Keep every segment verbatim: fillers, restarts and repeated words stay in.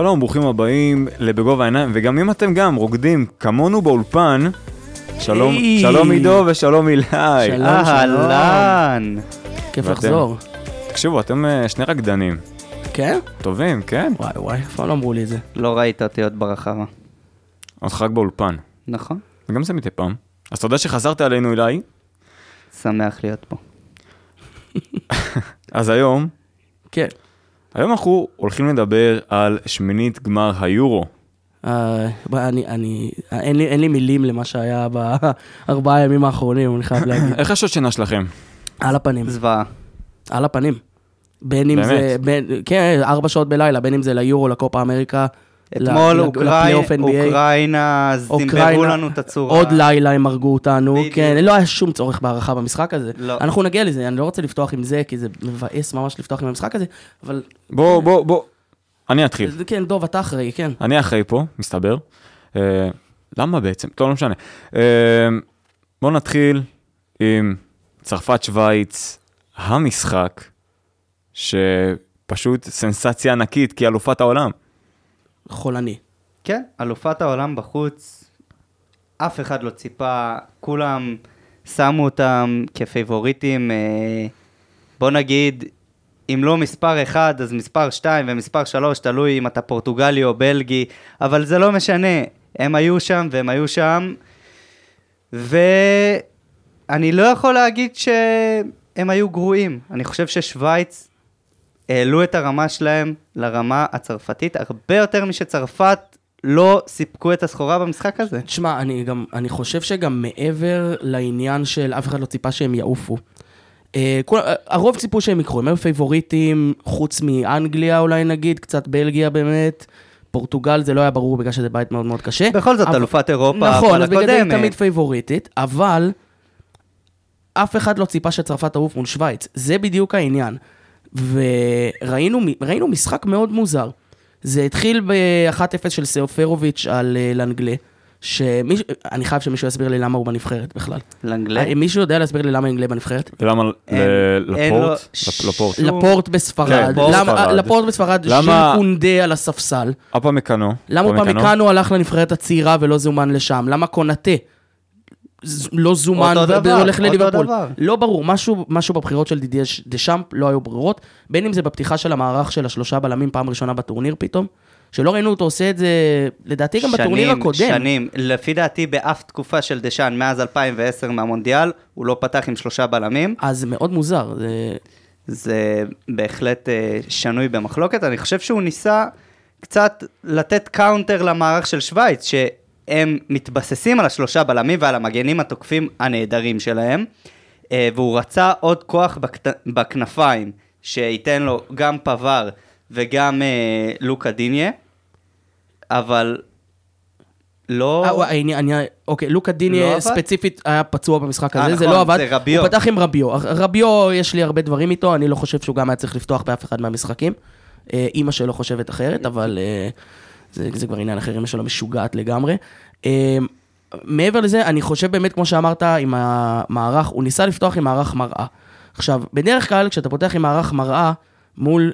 שלום, ברוכים הבאים לבגובה העיניים, וגם אם אתם גם רוקדים כמונו באולפן, שלום, שלום עידו ושלום אילי. שלום, שלום. כיף לחזור. תקשיבו, אתם שני רקדנים. כן? טובים, כן. וואי וואי, כבר לא אמרו לי את זה. לא ראית אותי עוד ברחבה. אותך רק באולפן. נכון. וגם זה מתי פעם. אז תודה שחזרת עלינו אילי. שמח להיות פה. אז היום... כן. היום אנחנו הולכים לדבר על שמינית גמר היורו. אין לי מילים למה שהיה בארבעה הימים האחרונים, אני חייב להגיד. איך השוט שינה שלכם? על הפנים. זוועה. על הפנים. בין אם זה... כן, ארבע שעות בלילה, בין אם זה ליורו, לקופה אמריקה, אתמול אוקראינה, זימברו לנו את הצורה. עוד לילה הם הרגו אותנו. כן, לא היה שום צורך בהערכה במשחק הזה. אנחנו נגיע לזה, אני לא רוצה לפתוח עם זה, כי זה מבאס ממש לפתוח עם המשחק הזה, אבל... בוא, בוא, בוא. אני אתחיל. כן, דוב, אתה אחרי, כן. אני אחרי פה, מסתבר. למה בעצם? לא, לא משנה. בוא נתחיל עם צרפת שוויץ, המשחק, שפשוט סנסציה ענקית, כי אלופת העולם. חולני. כן, אלופת העולם בחוץ, אף אחד לא ציפה, כולם שמו אותם כפייבוריטים, בוא נגיד, אם לא מספר אחד, אז מספר שתיים ומספר שלוש, תלוי אם אתה פורטוגלי או בלגי, אבל זה לא משנה, הם היו שם והם היו שם, ואני לא יכול להגיד שהם היו גרועים, אני חושב ששוויץ, העלו את הרמה שלהם לרמה הצרפתית, הרבה יותר משצרפת לא סיפקו את הסחורה במשחק הזה. תשמע, אני, גם, אני חושב שגם מעבר לעניין של אף אחד לא ציפה שהם יעופו. אה, כל, הרוב ציפו שהם יקחו, הם היו פייבוריטים, חוץ מאנגליה אולי נגיד, קצת בלגיה באמת, פורטוגל זה לא היה ברור בגלל שזה בית מאוד מאוד קשה. בכל זאת, אבל... אלופת אירופה. נכון, אז בגלל זה היא תמיד פייבוריטית, אבל אף אחד לא ציפה שצרפת תעוף מול שוויץ. זה בדיוק העניין. וראינו ראינו משחק מאוד מוזר. זה התחיל ב-אחת אפס של סאופרוביץ' על לאנגלה, שאני חייב שמישהו יסביר לי למה הוא בנבחרת בכלל. לאנגלה? מישהו יודע להסביר לי למה אנגלה בנבחרת? למה לפורט? לפורט בספרד. לפורט בספרד, שקונדה על הספסל. אפה מקנו. למה אפה מקנו הלך לנבחרת הצעירה ולא זומן לשם? למה קונתה? לא זומן, והולך לליברפול. לא ברור, משהו, משהו בבחירות של דידי דשאמפ, לא היו ברירות, בין אם זה בפתיחה של המערך של השלושה בלמים, פעם ראשונה בטורניר פתאום, שלא ראינו אותו עושה את זה, לדעתי גם שנים, בטורניר הקודם. שנים, שנים, לפי דעתי באף תקופה של דשאן, מאז אלפיים ועשר מהמונדיאל, הוא לא פתח עם שלושה בלמים. אז מאוד מוזר. זה, זה בהחלט שנוי במחלוקת, אני חושב שהוא ניסה קצת לתת קאונטר למערך של שוויץ, ש... הם מתבססים על השלושה בלמים ועל המגנים התוקפים הנהדרים שלהם, והוא רצה עוד כוח בכנפיים, שייתן לו גם פבר וגם לוקה דיניה, אבל לא... אוקיי, לוקה דיניה ספציפית היה פצוע במשחק הזה, זה לא עבד, הוא פתח עם רביו. רביו יש לי הרבה דברים איתו, אני לא חושב שהוא גם היה צריך לפתוח באף אחד מהמשחקים, אמא שלו חושבת אחרת, אבל... זה, זה כבר עניין אחרים שלו משוגעת לגמרי. מעבר לזה, אני חושב באמת, כמו שאמרת, עם המערך, הוא ניסה לפתוח עם מערך מראה. עכשיו, בדרך כלל, כשאתה פותח עם מערך מראה, מול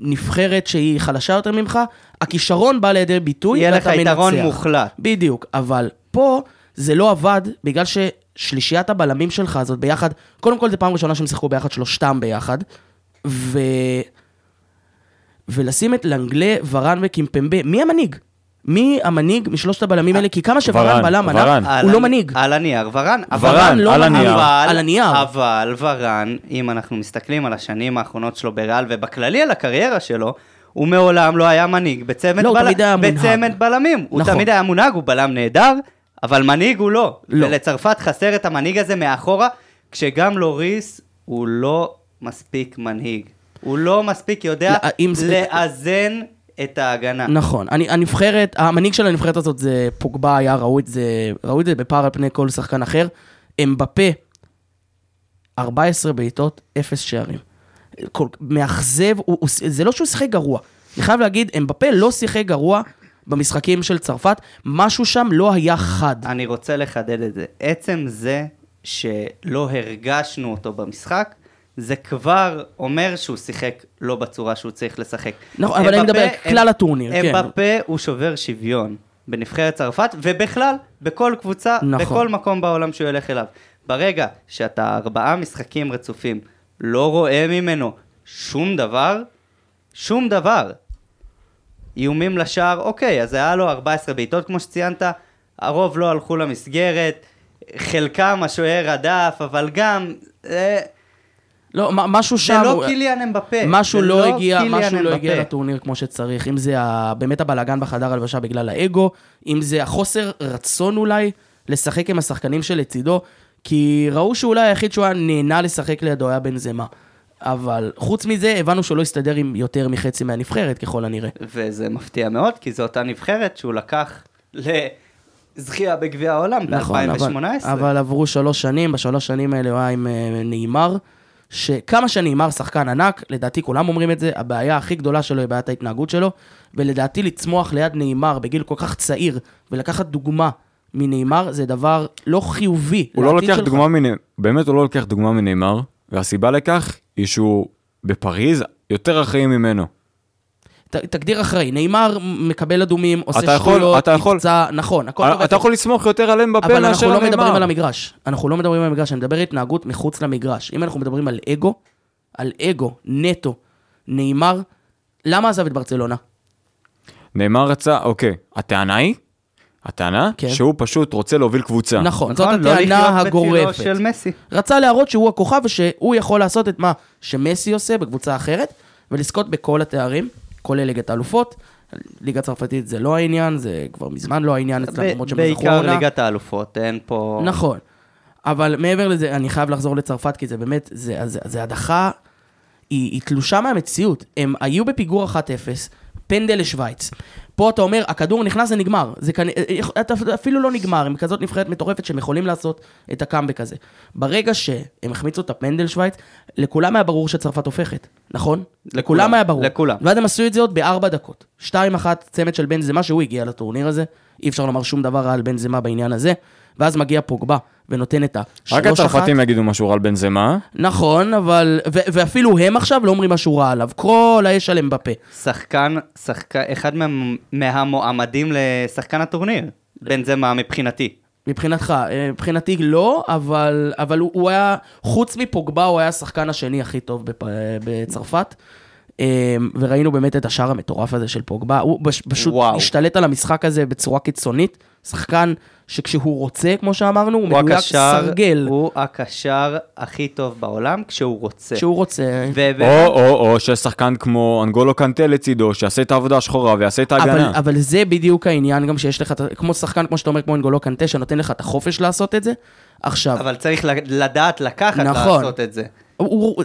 נבחרת שהיא חלשה יותר ממך, הכישרון בא לידי ביטוי, יהיה לך יתרון מוחלט. בדיוק, אבל פה זה לא עבד, בגלל ששלישיית הבלמים שלך הזאת ביחד, קודם כל זה פעם ראשונה שהם שיחקו ביחד, שלושתם ביחד, ו... ולשים את לאנגלה, ורן וקימפמבה. מי המנהיג? מי המנהיג משלושת הבלמים האלה? כי כמה שוורן בלם מנה, הוא לא מנהיג. על הנייר, ורן. ורן, על הנייר. אבל ורן, אם אנחנו מסתכלים על השנים האחרונות שלו בריאל, ובכללי על הקריירה שלו, הוא מעולם לא היה מנהיג. בצמד בלמים. הוא תמיד היה מונהג, הוא בלם נהדר, אבל מנהיג הוא לא. ולצרפת חסר את המנהיג הזה מאחורה, כשגם לוריס הוא לא מספיק מנהיג. הוא לא מספיק יודע לאזן את ההגנה. נכון. הנבחרת, המנהיג של הנבחרת הזאת זה פוגבה היה, ראו את זה, ראו את זה בפער על פני כל שחקן אחר. אמבפה, ארבע עשרה בעיטות, אפס שערים. מאכזב, זה לא שהוא שיחק גרוע. אני חייב להגיד, אמבפה לא שיחק גרוע במשחקים של צרפת, משהו שם לא היה חד. אני רוצה לחדד את זה. עצם זה שלא הרגשנו אותו במשחק, זה כבר אומר שהוא שיחק לא בצורה שהוא צריך לשחק. נכון, אבל אני מדבר כלל הטורניר. אמבפה הוא שובר שוויון בנבחרת צרפת, ובכלל, בכל קבוצה, בכל מקום בעולם שהוא ילך אליו. ברגע שאתה ארבעה משחקים רצופים, לא רואה ממנו שום דבר, שום דבר. איומים לשער, אוקיי, אז היה לו ארבע עשרה בעיטות, כמו שציינת, הרוב לא הלכו למסגרת, חלקם השוער הדף, אבל גם... לא, משהו שם... זה לא קיליאן אמבפה. משהו לא הגיע, משהו לא הגיע לטורניר כמו שצריך, אם זה באמת הבלגן בחדר הלבשה בגלל האגו, אם זה החוסר רצון אולי לשחק עם השחקנים שלצידו, כי ראו שאולי היחיד שהוא היה נהנה לשחק לידו היה בנזמה. אבל חוץ מזה הבנו שהוא לא הסתדר עם יותר מחצי מהנבחרת ככל הנראה. וזה מפתיע מאוד, כי זו אותה נבחרת שהוא לקח לזכייה בגביע העולם ב-אלפיים ושמונה עשרה. נכון, אבל, אבל עברו שלוש שנים, בשלוש שנים האלה הוא היה עם נאמר, שכמה שנאמר שחקן ענק, לדעתי כולם אומרים את זה, הבעיה הכי גדולה שלו היא בעיית ההתנהגות שלו, ולדעתי לצמוח ליד נאמר בגיל כל כך צעיר, ולקחת דוגמה מנאמר, זה דבר לא חיובי. הוא לא לוקח דוגמה מנאמר, באמת הוא לא לוקח דוגמה מנאמר, והסיבה לכך היא שהוא בפריז יותר אחראי ממנו. ת, תגדיר אחראי, נאמר מקבל אדומים, עושה שטויות, יפצע, נכון. הכל אתה, אתה יכול לסמוך יותר על אמבפה מאשר על נאמר. אבל אנחנו לא מדברים על המגרש, אנחנו לא מדברים על המגרש, אני מדבר התנהגות מחוץ למגרש. אם אנחנו מדברים על אגו, על אגו, נטו, נאמר, למה עזב את ברצלונה? נאמר רצה, אוקיי, הטענה היא? הטענה כן. שהוא פשוט רוצה להוביל קבוצה. נכון, זאת לא הטענה הגורפת. רצה להראות שהוא הכוכב ושהוא יכול לעשות את מה שמסי עושה בקבוצה אחרת, ולזכות בכל התארים, כולל ליגת האלופות. ליגה צרפתית זה לא העניין, זה כבר מזמן לא העניין אצלנו, למרות שהם זכו עונה. בעיקר ליגת האלופות, אין פה... נכון, אבל מעבר לזה, אני חייב לחזור לצרפת, כי זה באמת, זה, זה, זה הדחה, היא, היא תלושה מהמציאות. הם היו בפיגור אחת אפס, פנדל לשוויץ. פה אתה אומר, הכדור נכנס, זה נגמר. זה כנ... אפילו לא נגמר. הם כזאת נבחרת מטורפת שהם יכולים לעשות את הקאמבק הזה. ברגע שהם החמיצו את הפנדל שוויץ, לכולם היה ברור שצרפת הופכת. נכון? לכולם היה ברור. לכולם. ועד הם עשו את זה עוד בארבע דקות. שתיים אחת, צמת של בנזמה, שהוא הגיע לטורניר הזה. אי אפשר לומר שום דבר על בנזמה בעניין הזה. ואז מגיע פוגבה ונותן את השלוש אחת. רק הצרפתים יגידו משהו רע על בנזמה. נכון, אבל... ו- ואפילו הם עכשיו לא אומרים משהו רע עליו. כל האש על אמבפה. שחקן, שחקן, אחד מה... מהמועמדים לשחקן הטורניר. בנזמה מבחינתי. מבחינתך, מבחינתי לא, אבל, אבל הוא, הוא היה... חוץ מפוגבה הוא היה שחקן השני הכי טוב בפ... בצרפת. וראינו באמת את השער המטורף הזה של פוגבה. הוא פשוט השתלט על המשחק הזה בצורה קיצונית. שחקן שכשהוא רוצה, כמו שאמרנו, הוא מדויק סרגל. הוא הקשר הכי טוב בעולם כשהוא רוצה. כשהוא רוצה. או, או, או, ששחקן כמו אנגולו קנטה לצידו, שעשה את העבודה השחורה ויעשה את ההגנה. אבל זה בדיוק העניין, גם שיש לך, כמו שחקן, כמו שאתה אומר, כמו אנגולו קנטה, שנותן לך את החופש לעשות את זה. עכשיו. אבל צריך לדעת לקחת לעשות את זה. הוא,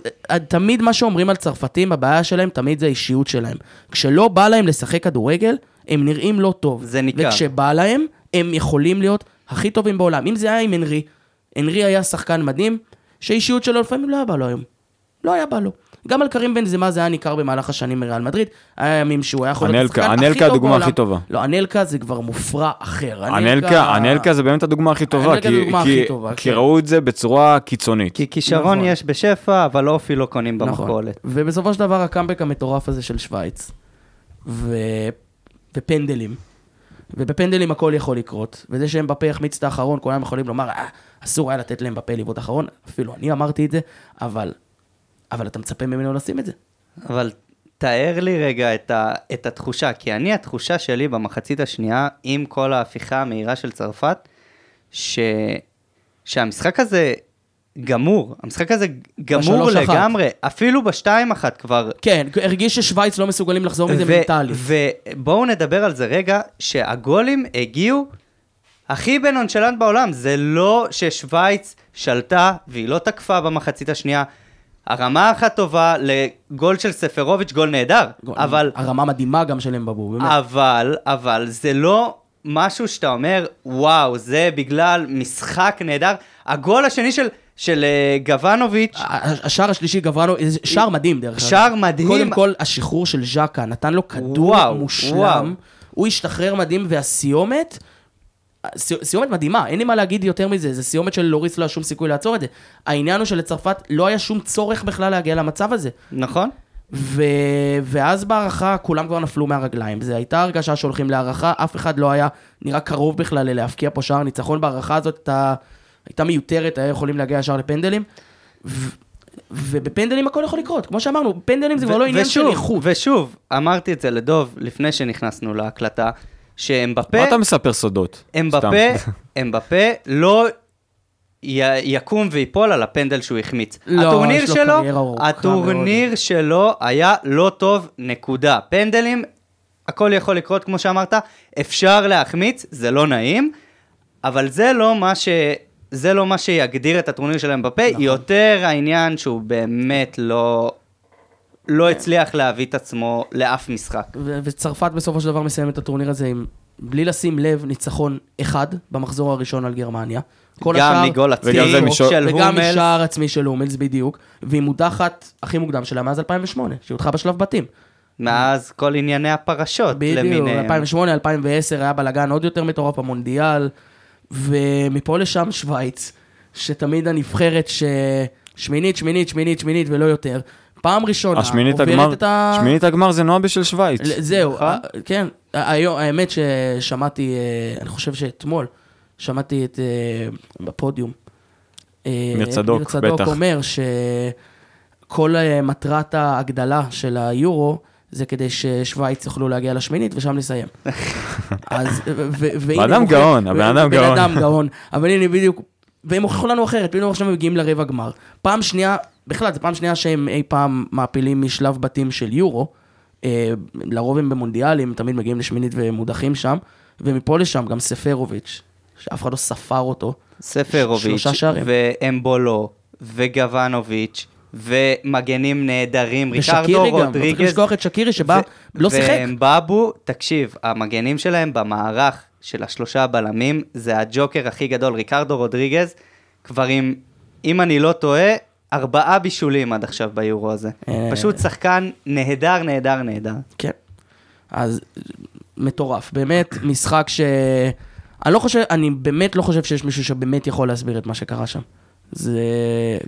תמיד מה שאומרים על צרפתים, הבעיה שלהם תמיד זה האישיות שלהם. כשלא בא להם לשחק כדורגל, הם נראים לא טוב. זה ניכר. וכשבא להם, הם יכולים להיות הכי טובים בעולם. אם זה היה עם אנרי, אנרי היה שחקן מדהים, שהאישיות שלו לפעמים לא היה בא לו היום. לא היה בא לו. גם על קרים בנזמה זה היה ניכר במהלך השנים מריאל מדריד, היה ימים שהוא היה יכול להיות שחקן הכי טוב בעולם. הכי טובה. לא, אנלקה זה כבר מופרע אחר. אנלקה, אנלקה זה באמת הדוגמה הכי טובה, כי ראו את זה בצורה קיצונית. כי כישרון יש בשפע, אבל אופי לא קונים במכולת. ובסופו של דבר הקאמבק המטורף הזה של שוויץ, ופנדלים, ובפנדלים הכל יכול לקרות, וזה שהם בפה החמיץ את האחרון, כולם יכולים לומר, אסור היה לתת להם בפה ליבות האחרון, אפילו אני אמרתי את זה, אבל אבל אתה מצפה ממנו לשים את זה. אבל תאר לי רגע את, ה, את התחושה, כי אני התחושה שלי במחצית השנייה, עם כל ההפיכה המהירה של צרפת, ש, שהמשחק הזה גמור, המשחק הזה גמור לגמרי, אחת. אפילו בשתיים אחת כבר. כן, הרגיש ששוויץ לא מסוגלים לחזור מזה מנטלית. ובואו נדבר על זה רגע, שהגולים הגיעו, הכי בנונשלנט בעולם, זה לא ששוויץ שלטה, והיא לא תקפה במחצית השנייה, הרמה אחת טובה לגול של ספרוביץ', גול נהדר, אבל... הרמה מדהימה גם של אמבבו, באמת. אבל, אבל זה לא משהו שאתה אומר, וואו, זה בגלל משחק נהדר. הגול השני של, של גוונוביץ'. השער השלישי, גוונוביץ', שער מדהים דרך כלל. שער מדהים. קודם כל, השחרור של ז'קה נתן לו כדור מושלם. הוא השתחרר מדהים, והסיומת... סיומת מדהימה, אין לי מה להגיד יותר מזה, זה סיומת של לוריס, לא היה שום סיכוי לעצור את זה. העניין הוא שלצרפת לא היה שום צורך בכלל להגיע למצב הזה. נכון. ו... ואז בערכה כולם כבר נפלו מהרגליים, זה הייתה הרגשה שהולכים להערכה, אף אחד לא היה נראה קרוב בכלל להפקיע פה שער, ניצחון בערכה הזאת הייתה, הייתה מיותרת, היה יכולים להגיע שער לפנדלים, ו... ובפנדלים הכל יכול לקרות, כמו שאמרנו, פנדלים זה ו... כבר לא ושוב, עניין של איכות. ושוב, אמרתי את זה לדוב לפני שנכנסנו להקלטה, שאמבפה... מה אתה מספר סודות? אמבפה, אמבפה לא י... יקום ויפול על הפנדל שהוא החמיץ. לא, הטורניר שלו, הטורניר שלו היה לא טוב, נקודה. פנדלים, הכל יכול לקרות, כמו שאמרת, אפשר להחמיץ, זה לא נעים, אבל זה לא מה ש... זה לא מה שיגדיר את הטורניר של אמבפה, נכון. יותר העניין שהוא באמת לא... לא הצליח להביא את עצמו לאף משחק. ו- וצרפת בסופו של דבר מסיים את הטורניר הזה עם, בלי לשים לב, ניצחון אחד במחזור הראשון על גרמניה. כל גם השאר, מגול עצמי משור... של וגם הומלס. וגם משאר עצמי של הומלס בדיוק. והיא מודחת הכי מוקדם שלה מאז אלפיים ושמונה, שהיא הודחה בשלב בתים. מאז כל ענייני הפרשות בדיוק, למיניהם. אלפיים ושמונה, אלפיים ועשר היה בלגן עוד יותר מטורף המונדיאל. ומפה לשם שוויץ, שתמיד הנבחרת ששמינית, שמינית, שמינית, שמינית ולא יותר... פעם ראשונה, עוברת את ה... שמינית הגמר זה נועבי של שוויץ. זהו, כן. האמת ששמעתי, אני חושב שאתמול, שמעתי את, בפודיום, מרצדוק, בטח. מרצדוק אומר שכל מטרת ההגדלה של היורו, זה כדי ששוויץ יוכלו להגיע לשמינית, ושם נסיים. באדם גאון, הבאדם גאון. באדם גאון. אבל הנה בדיוק, והם הוכחו לנו אחרת, פתאום עכשיו מגיעים לרבע גמר. פעם שנייה... בכלל, זו פעם שנייה שהם אי פעם מעפילים משלב בתים של יורו, אה, לרוב הם במונדיאלים, תמיד מגיעים לשמינית ומודחים שם, ומפה לשם גם ספרוביץ', שאף אחד לא ספר אותו, ספרוביץ', ואמבולו, וגוונוביץ', ומגנים נהדרים, ריקרדו רודריגז, צריך לשכוח את שקירי שבא, לא שיחק. ומבאבו, תקשיב, המגנים שלהם במערך של השלושה הבלמים, זה הג'וקר הכי גדול, ריקרדו רודריגז, כבר אם, אם אני לא טועה, ארבעה בישולים עד עכשיו ביורו הזה. פשוט שחקן נהדר, נהדר, נהדר. כן. אז מטורף. באמת משחק ש... אני לא חושב, אני באמת לא חושב שיש מישהו שבאמת יכול להסביר את מה שקרה שם. זה...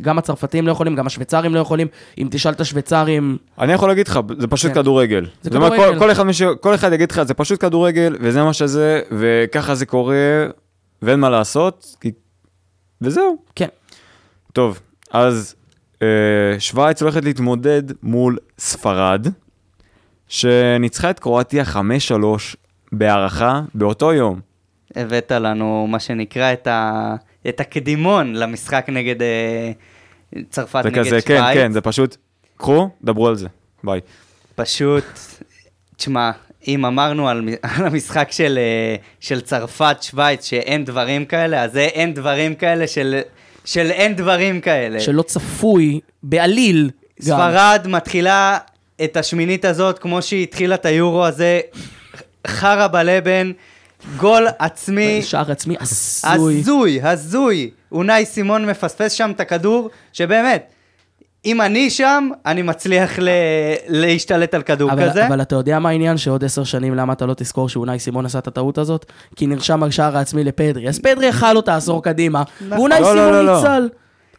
גם הצרפתים לא יכולים, גם השוויצרים לא יכולים. אם תשאל את השוויצרים... אני יכול להגיד לך, זה פשוט כדורגל. זה כדורגל. כל אחד יגיד לך, זה פשוט כדורגל, וזה מה שזה, וככה זה קורה, ואין מה לעשות, וזהו. כן. טוב. אז שוויץ הולכת להתמודד מול ספרד, שניצחה את קרואטיה חמש שלוש בהערכה באותו יום. הבאת לנו מה שנקרא את, ה... את הקדימון למשחק נגד צרפת נגד שוויץ. כן, כן, זה פשוט, קחו, דברו על זה, ביי. פשוט, תשמע, אם אמרנו על, על המשחק של, של צרפת שוויץ שאין דברים כאלה, אז אין דברים כאלה של... של אין דברים כאלה. שלא צפוי, בעליל. ספרד גם. מתחילה את השמינית הזאת, כמו שהיא התחילה את היורו הזה, חרה בלבן, גול עצמי. שער עצמי, הזוי. הזוי, הזוי. אונאי סימון מפספס שם את הכדור, שבאמת, אם אני שם, אני מצליח ל... להשתלט על כדור אבל, כזה. אבל אתה יודע מה העניין? שעוד עשר שנים, למה אתה לא תזכור שאונאי סימון עשה את הטעות הזאת? כי נרשם השער העצמי לפדרי. אז פדרי אכל אותה עשור קדימה, ואונאי לא, סימון לא, לא, ניצל. לא.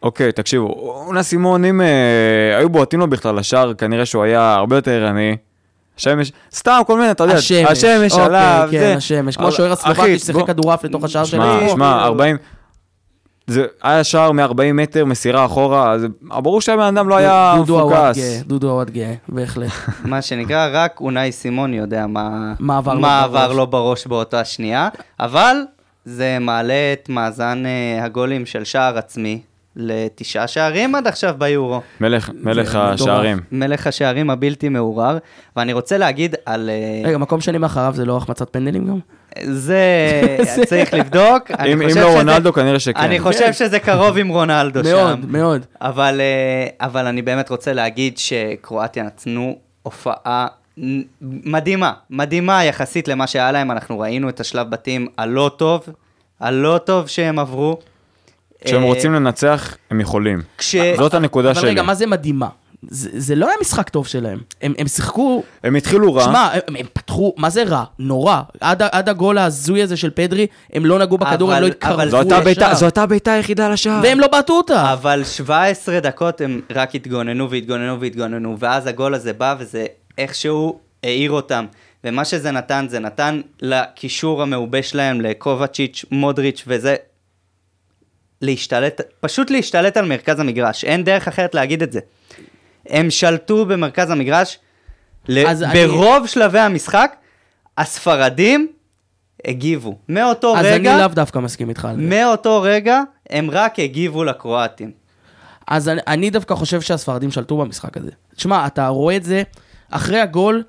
אוקיי, תקשיבו. אונאי סימון, אם אה, היו בועטים לו בכלל לשער, כנראה שהוא היה הרבה יותר עירני. השמש, סתם כל מיני, אתה יודע, השמש, השמש אוקיי, עליו. כן, זה... השמש. כמו שוער הסלובקי ששיחק כדורעף לתוך השער שלה. שמע, ארבעים... זה היה שער מ-ארבעים מטר, מסירה אחורה, אז ברור שהבן אדם לא היה מפוקס. דודו עווד גאה, בהחלט. מה שנקרא, רק אונאי סימון יודע מה עבר לו בראש באותה שנייה, אבל זה מעלה את מאזן הגולים של שער עצמי לתשעה שערים עד עכשיו ביורו. מלך השערים. מלך השערים הבלתי מעורר, ואני רוצה להגיד על... רגע, מקום שני מאחריו זה לא החמצת פנדלים גם? זה צריך לבדוק. אם לא רונלדו כנראה שכן. אני חושב שזה קרוב עם רונלדו שם. מאוד, מאוד. אבל אני באמת רוצה להגיד שקרואטיה נתנו הופעה מדהימה, מדהימה יחסית למה שהיה להם. אנחנו ראינו את השלב בתים הלא טוב, הלא טוב שהם עברו. כשהם רוצים לנצח, הם יכולים. זאת הנקודה שלי. אבל רגע, מה זה מדהימה? זה לא היה משחק טוב שלהם. הם שיחקו... הם התחילו רע. שמע, הם פתחו... מה זה רע? נורא. עד הגול הזוי הזה של פדרי, הם לא נגעו בכדור, הם לא התקרבו לשער. זו אותה ביתה היחידה לשער. והם לא בעטו אותה. אבל שבע עשרה דקות הם רק התגוננו והתגוננו והתגוננו, ואז הגול הזה בא, וזה איכשהו העיר אותם. ומה שזה נתן, זה נתן לקישור המעובה שלהם, לקובצ'יץ', מודריץ' וזה... להשתלט, פשוט להשתלט על מרכז המגרש. אין דרך אחרת להגיד את זה. הם שלטו במרכז המגרש, ברוב אני... שלבי המשחק, הספרדים הגיבו. מאותו אז רגע... אז אני לאו דווקא מסכים איתך. מאותו רגע, הם רק הגיבו לקרואטים. אז אני, אני דווקא חושב שהספרדים שלטו במשחק הזה. תשמע, אתה רואה את זה, אחרי הגול,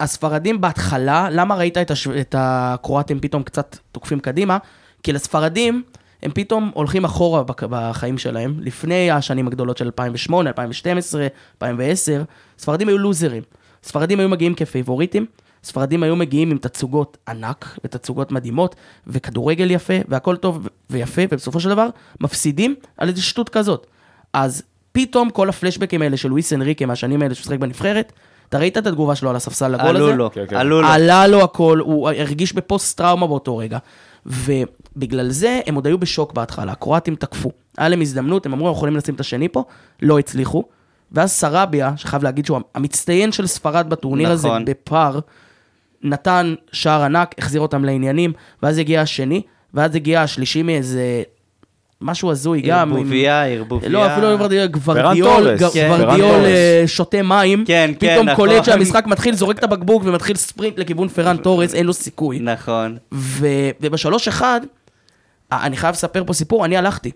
הספרדים בהתחלה, למה ראית את, השו... את הקרואטים פתאום קצת תוקפים קדימה? כי לספרדים... הם פתאום הולכים אחורה בחיים שלהם, לפני השנים הגדולות של אלפיים ושמונה, אלפיים ושתים עשרה, אלפיים ועשר, ספרדים היו לוזרים, ספרדים היו מגיעים כפייבוריטים, ספרדים היו מגיעים עם תצוגות ענק, ותצוגות מדהימות, וכדורגל יפה, והכל טוב ויפה, ובסופו של דבר, מפסידים על איזו שטות כזאת. אז פתאום כל הפלשבקים האלה של לואיס אנריקה, מהשנים האלה ששחק בנבחרת, אתה ראית את התגובה שלו על הספסל לגול הזה? עלו לו, עלו לו. עלה לו הכל, הוא הרגיש בפוסט-טראומה באותו רגע. ובגלל זה הם עוד היו בשוק בהתחלה, הקרואטים תקפו. היה להם הזדמנות, הם אמרו, יכולים לשים את השני פה, לא הצליחו. ואז סרביה, שחייב להגיד שהוא המצטיין של ספרד בטורניר הזה, בפאר, נתן שער ענק, החזיר אותם לעניינים, ואז הגיע השני, ואז הגיע השלישי מאיזה... משהו הזוי גם. ערבוביה, ערבוביה. לא, אפילו גוורדיול, גוורדיול שותה מים. כן, כן, נכון. פתאום קולט שהמשחק מתחיל, זורק את הבקבוק ומתחיל ספרינט לכיוון פרן טורס, אין לו סיכוי. נכון. ובשלוש אחד, אני חייב לספר פה סיפור, אני הלכתי.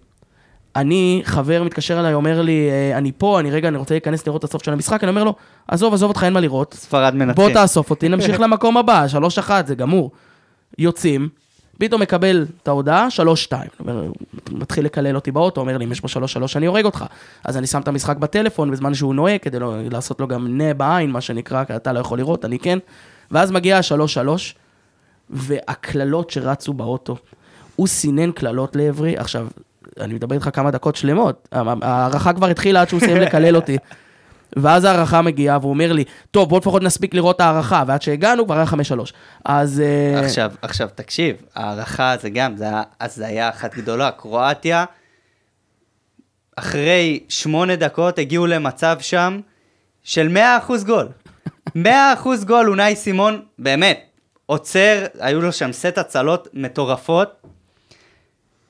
אני, חבר מתקשר אליי, אומר לי, אני פה, אני רגע, אני רוצה להיכנס לראות את הסוף של המשחק, אני אומר לו, עזוב, עזוב אותך, אין מה לראות. ספרד מנצחת. בוא תאסוף אותי, נמשיך למקום הבא, שלוש אחד, זה גמור. יוצאים. פתאום מקבל את ההודעה, שלוש שתיים. הוא מתחיל לקלל אותי באוטו, אומר לי, אם יש פה שלוש שלוש, אני הורג אותך. אז אני שם את המשחק בטלפון, בזמן שהוא נוהג, כדי לעשות לו גם נה בעין, מה שנקרא, כי אתה לא יכול לראות, אני כן. ואז מגיע השלוש שלוש, והכללות שרצו באוטו, הוא סינן כללות לעברי. עכשיו, אני מדבר איתך כמה דקות שלמות, הערכה כבר התחילה עד שהוא סיים לקלל אותי. ואז הערכה מגיעה, והוא אומר לי, טוב, בוא לפחות נספיק לראות הערכה, ועד שהגענו, כבר היה חמש שלוש. אז... עכשיו, עכשיו, תקשיב, הערכה זה גם, זה היה, אז זה היה אחת גדולה, קרואטיה, אחרי שמונה דקות, הגיעו למצב שם, של מאה אחוז גול. מאה אחוז גול, אונאי סימון, באמת, עוצר, היו לו שם סט הצלות מטורפות,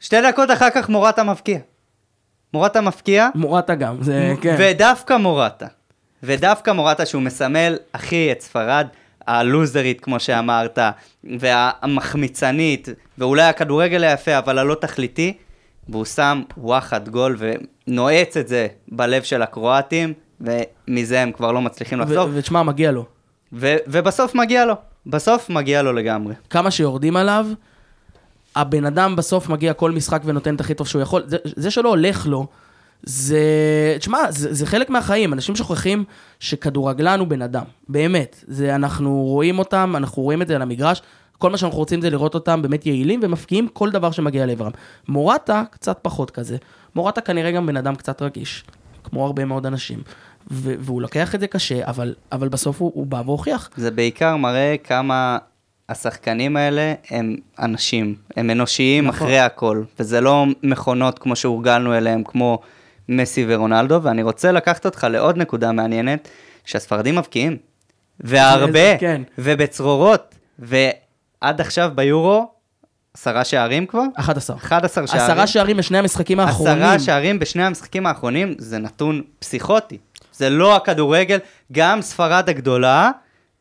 שתי דקות אחר כך מורטה מבקיע. מורטה מפקיע. מורטה גם, זה כן. ודווקא מורטה. ודווקא מורטה שהוא מסמל, אחי, את ספרד, הלוזרית, כמו שאמרת, והמחמיצנית, ואולי הכדורגל היפה, אבל הלא תכליתי, והוא שם וואחד גול, ונועץ את זה בלב של הקרואטים, ומזה הם כבר לא מצליחים לחזור. ותשמע, מגיע לו. ו- ובסוף מגיע לו. בסוף מגיע לו לגמרי. כמה שיורדים עליו, הבן אדם בסוף מגיע כל משחק ונותן את הכי טוב שהוא יכול, זה, זה שלא הולך לו, זה, תשמע, זה, זה חלק מהחיים, אנשים שוכחים שכדורגלן הוא בן אדם, באמת, זה, אנחנו רואים אותם, אנחנו רואים את זה על המגרש, כל מה שאנחנו רוצים זה לראות אותם באמת יעילים, ומפקיעים כל דבר שמגיע לעברם. מורטה קצת פחות כזה, מורטה כנראה גם בן אדם קצת רגיש, כמו הרבה מאוד אנשים, ו- והוא לוקח את זה קשה, אבל, אבל בסוף הוא, הוא בא והוכיח. זה בעיקר מראה כמה... השחקנים האלה הם אנשים, הם אנושיים נכון. אחרי הכל, וזה לא מכונות כמו שהורגלנו אליהם, כמו מסי ורונלדו, ואני רוצה לקחת אותך לעוד נקודה מעניינת, שהספרדים מבקיעים, והרבה, כן. ובצרורות, ועד עכשיו ביורו, עשרה שערים כבר? אחד עשר. אחד עשר שערים. עשרה שערים בשני המשחקים האחרונים. עשרה שערים בשני המשחקים האחרונים, זה נתון פסיכוטי, זה לא הכדורגל, גם ספרד הגדולה,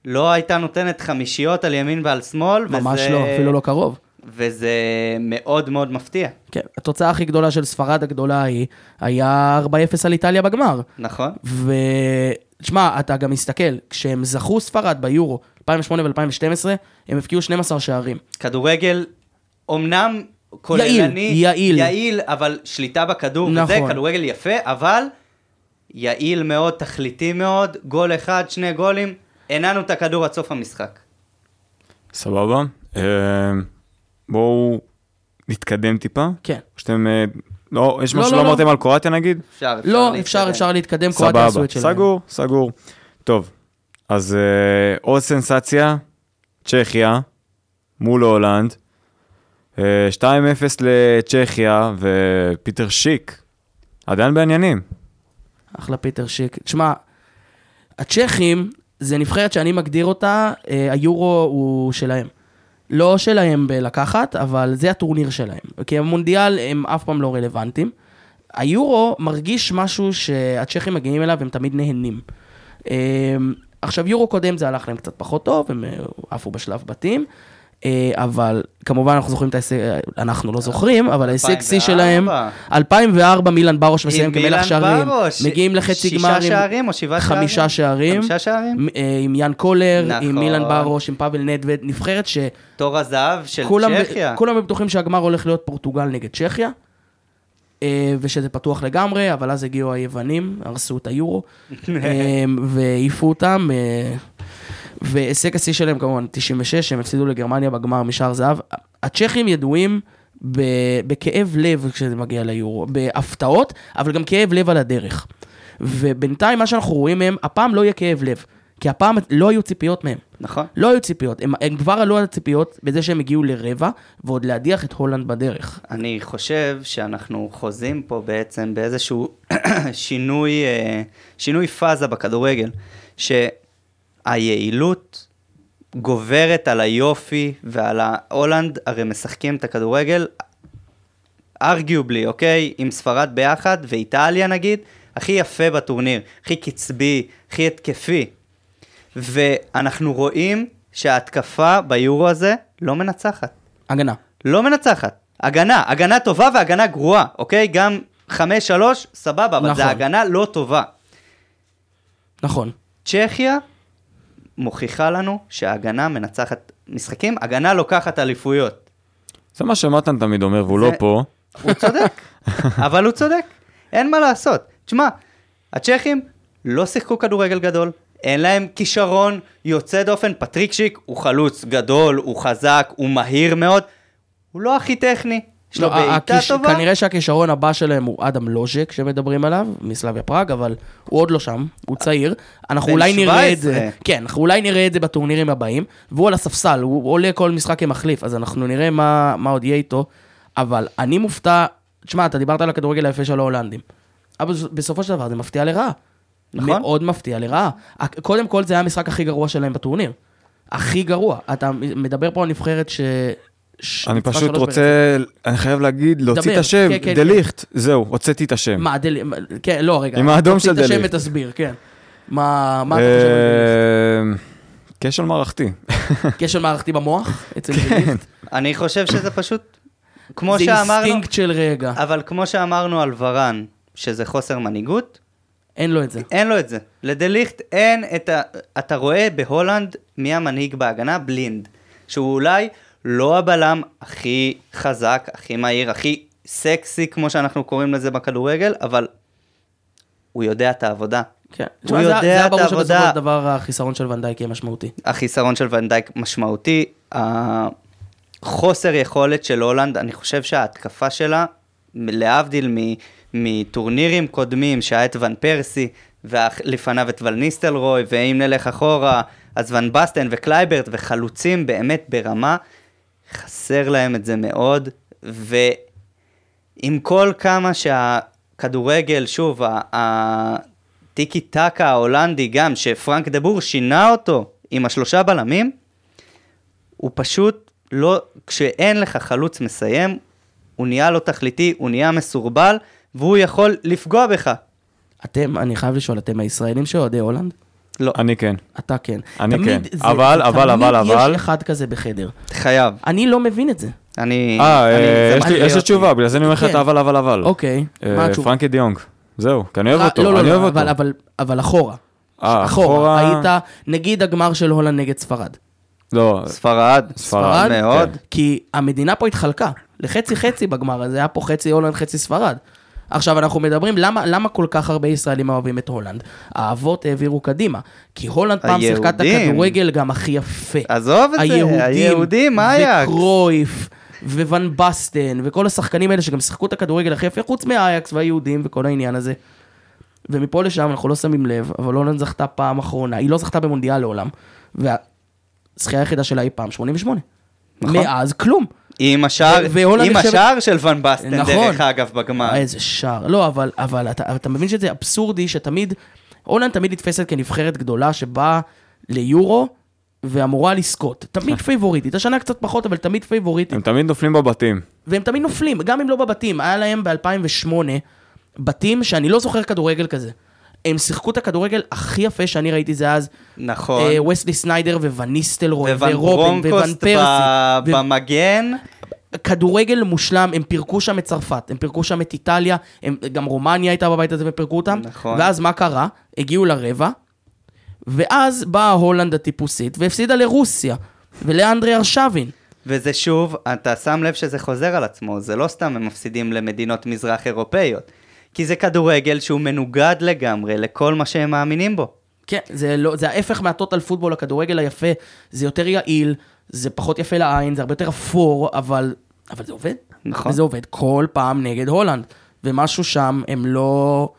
לא הייתה נותנת חמישיות על ימין ועל שמאל. ממש וזה... לא, אפילו לא קרוב. וזה מאוד מאוד מפתיע. כן, התוצאה הכי גדולה של ספרד הגדולה היא, היה ארבע אפס על איטליה בגמר. נכון. ושמע, אתה גם מסתכל, כשהם זכו ספרד ביורו, אלפיים ושמונה ו-אלפיים ושתים עשרה, הם הפקיעו שנים עשר שערים. כדורגל, אמנם כוללני, יעיל, יעיל. יעיל, אבל שליטה בכדור, נכון. וזה כדורגל יפה, אבל יעיל מאוד, תכליתי מאוד, גול אחד, שני גולים, איננו את הכדור עד סוף המשחק. סבבה. בואו נתקדם טיפה. כן. שאתם לא, יש מה שלא אמרתם על קרואטיה נגיד? לא, אפשר, אפשר להתקדם, קרואטיה עשו את שלהם. סגור, סגור. טוב, אז עוד סנסציה, צ'כיה, מול הולנד, שתיים אפס לצ'כיה, ופיטר שיק, עדיין בעניינים. אחלה פיטר שיק. תשמע, הצ'כים, זה נבחרת שאני מגדיר אותה, היורו הוא שלהם. לא שלהם בלקחת, אבל זה הטורניר שלהם. כי המונדיאל הם אף פעם לא רלוונטיים. היורו מרגיש משהו שהצ'כים מגיעים אליו, הם תמיד נהנים. עכשיו, יורו קודם זה הלך להם קצת פחות טוב, הם עפו בשלב בתים, אבל כמובן אנחנו זוכרים את ההישג, אנחנו לא זוכרים, אבל ההישג סי שלהם, אלפיים וארבע מילן ברוש מסיים כמלך שערים, מגיעים לחצי גמר עם חמישה שערים, עם יאן קולר, עם מילן ברוש, עם פאבל נדווד, נבחרת ש... תור הזהב של צ'כיה. כולם בטוחים שהגמר הולך להיות פורטוגל נגד צ'כיה, ושזה פתוח לגמרי, אבל אז הגיעו היוונים, הרסו את היורו, והעיפו אותם, והישג הסי שלהם כמובן תשעים ושש, הם הפסידו לגרמניה בגמר משער זהב. הצ'כים ידועים בכאב לב כשזה מגיע ליורו, בהפתעות, אבל גם כאב לב על הדרך. ובינתיים מה שאנחנו רואים מהם, הפעם לא יהיה כאב לב, כי הפעם לא היו ציפיות מהם. נכון. לא היו ציפיות, הם, הם כבר עלו על הציפיות בזה שהם הגיעו לרבע, ועוד להדיח את הולנד בדרך. אני חושב שאנחנו חוזים פה בעצם באיזשהו שינוי, שינוי פאזה בכדורגל, ש... היעילות גוברת על היופי ועל ההולנד, הרי משחקים את הכדורגל, ארגיובלי, אוקיי? עם ספרד ביחד, ואיטליה נגיד, הכי יפה בטורניר, הכי קצבי, הכי התקפי. ואנחנו רואים שההתקפה ביורו הזה לא מנצחת. הגנה. לא מנצחת. הגנה, הגנה טובה והגנה גרועה, אוקיי? גם חמש שלוש, סבבה, נכון. אבל זה הגנה לא טובה. נכון. צ'כיה, מוכיחה לנו שההגנה מנצחת משחקים, הגנה לוקחת אליפויות. זה מה שמתן תמיד אומר, והוא לא פה. הוא צודק, אבל הוא צודק. אין מה לעשות. תשמע, הצ'כים לא שיחקו כדורגל גדול, אין להם כישרון יוצא דופן. פטריק שיק הוא חלוץ גדול, הוא חזק, הוא מהיר מאוד, הוא לא הכי טכני. יש לו בעיטה טובה. כנראה שהכישרון הבא שלהם הוא אדם לוז'ק שמדברים עליו, מסלאביה פראג, אבל הוא עוד לא שם, הוא צעיר. אנחנו אולי נראה את זה, כן, אנחנו אולי נראה את זה בטורנירים הבאים, והוא על הספסל, הוא עולה כל משחק כמחליף, אז אנחנו נראה מה עוד יהיה איתו, אבל אני מופתע, תשמע, אתה דיברת על הכדורגל היפה של ההולנדים, אבל בסופו של דבר זה מפתיע לרעה, מאוד מפתיע לרעה. קודם כל זה היה המשחק הכי גרוע שלהם בטורניר, הכי גרוע. אתה מדבר פה על נבחרת ש... אני פשוט רוצה, אני חייב להגיד, להוציא את השם, דליכט, זהו, הוצאתי את השם. מה, דליכט, כן, לא, רגע. עם האדום של דליכט. תוציא את השם ותסביר, כן. מה, מה אתה חושב על דליכט? כשל מערכתי. כשל מערכתי במוח? כן. אני חושב שזה פשוט, כמו שאמרנו... זה אינסטינקט של רגע. אבל כמו שאמרנו על ורן, שזה חוסר מנהיגות, אין לו את זה. אין לו את זה. לדליכט אין את ה... אתה רואה בהולנד מי המנהיג בהגנה? בלינד. שהוא אולי... לא הבלם הכי חזק, הכי מהיר, הכי סקסי, כמו שאנחנו קוראים לזה בכדורגל, אבל הוא יודע את העבודה. כן. הוא יודע את העבודה. זה הברור שבסופו של דבר החיסרון של ונדייק יהיה משמעותי. החיסרון של ונדייק משמעותי, החוסר יכולת של הולנד, אני חושב שההתקפה שלה, להבדיל מטורנירים קודמים, שהיה את ון פרסי, ולפניו את ון ניסטלרוי, ואם נלך אחורה, אז ון בסטן וקלייברט וחלוצים באמת ברמה, חסר להם את זה מאוד, ועם כל כמה שהכדורגל, שוב, הטיקי-טקה ההולנדי גם, שפרנק דבור שינה אותו עם השלושה בלמים, הוא פשוט לא, כשאין לך חלוץ מסיים, הוא נהיה לא תכליתי, הוא נהיה מסורבל, והוא יכול לפגוע בך. אתם, אני חייב לשאול, אתם הישראלים שאוהדי הולנד? לא. אני כן. אתה כן. אני כן. אבל, אבל, אבל, אבל. תמיד יש אחד כזה בחדר. חייב. אני לא מבין את זה. אני... אה, יש לי תשובה, בגלל זה אני אומר לך את אבל, אבל, אבל. אוקיי. מה התשובה? פרנקי דיונג. זהו, כי אני אוהב אותו. אני אוהב אותו. אבל אחורה. אחורה. היית נגיד הגמר של הולנד נגד ספרד. לא. ספרד. ספרד מאוד. כי המדינה פה התחלקה. לחצי-חצי בגמר הזה. היה פה חצי הולנד, חצי ספרד. עכשיו אנחנו מדברים, למה, למה כל כך הרבה ישראלים אוהבים את הולנד? האבות העבירו קדימה, כי הולנד פעם שיחקה את הכדורגל גם הכי יפה. עזוב את זה, היהודים, מה היה? וקרויף, וואן בסטן, וכל השחקנים האלה שגם שחקו את הכדורגל הכי יפה, חוץ מהאייקס והיהודים וכל העניין הזה. ומפה לשם אנחנו לא שמים לב, אבל לא זכתה פעם אחרונה, היא לא זכתה במונדיאל לעולם, והזכייה היחידה שלה היא פעם שמונים ושמונה. מאז כלום. עם השער של ואן בסטן, דרך אגב, בגמר. איזה שער. לא, אבל אתה מבין שזה אבסורדי, שתמיד, הולנד תמיד נתפסת כנבחרת גדולה שבאה ליורו, ואמורה לזכות. תמיד פייבוריטית. השנה קצת פחות, אבל תמיד פייבוריטית. הם תמיד נופלים בבתים. והם תמיד נופלים, גם אם לא בבתים. היה להם ב-אלפיים ושמונה בתים שאני לא זוכר כדורגל כזה. הם שיחקו את הכדורגל הכי יפה שאני ראיתי זה אז. נכון. וסלי סניידר ווניסטל רוי ורובין וואן פרסי. במגן. כדורגל מושלם, הם פירקו שם את צרפת, הם פירקו שם את איטליה, גם רומניה הייתה בבית הזה ופירקו אותם. נכון. ואז מה קרה? הגיעו לרבע, ואז באה הולנד הטיפוסית והפסידה לרוסיה ולאנדרי ארשבין. וזה שוב, אתה שם לב שזה חוזר על עצמו, זה לא סתם הם מפסידים למדינות מזרח אירופאיות. כי זה כדורגל שהוא מנוגד לגמרי לכל מה שהם מאמינים בו. כן, זה, לא, זה ההפך מהטוטל פוטבול, הכדורגל היפה, זה יותר יעיל, זה פחות יפה לעין, זה הרבה יותר אפור, אבל, אבל זה עובד. נכון. וזה עובד כל פעם נגד הולנד, ומשהו שם הם לא,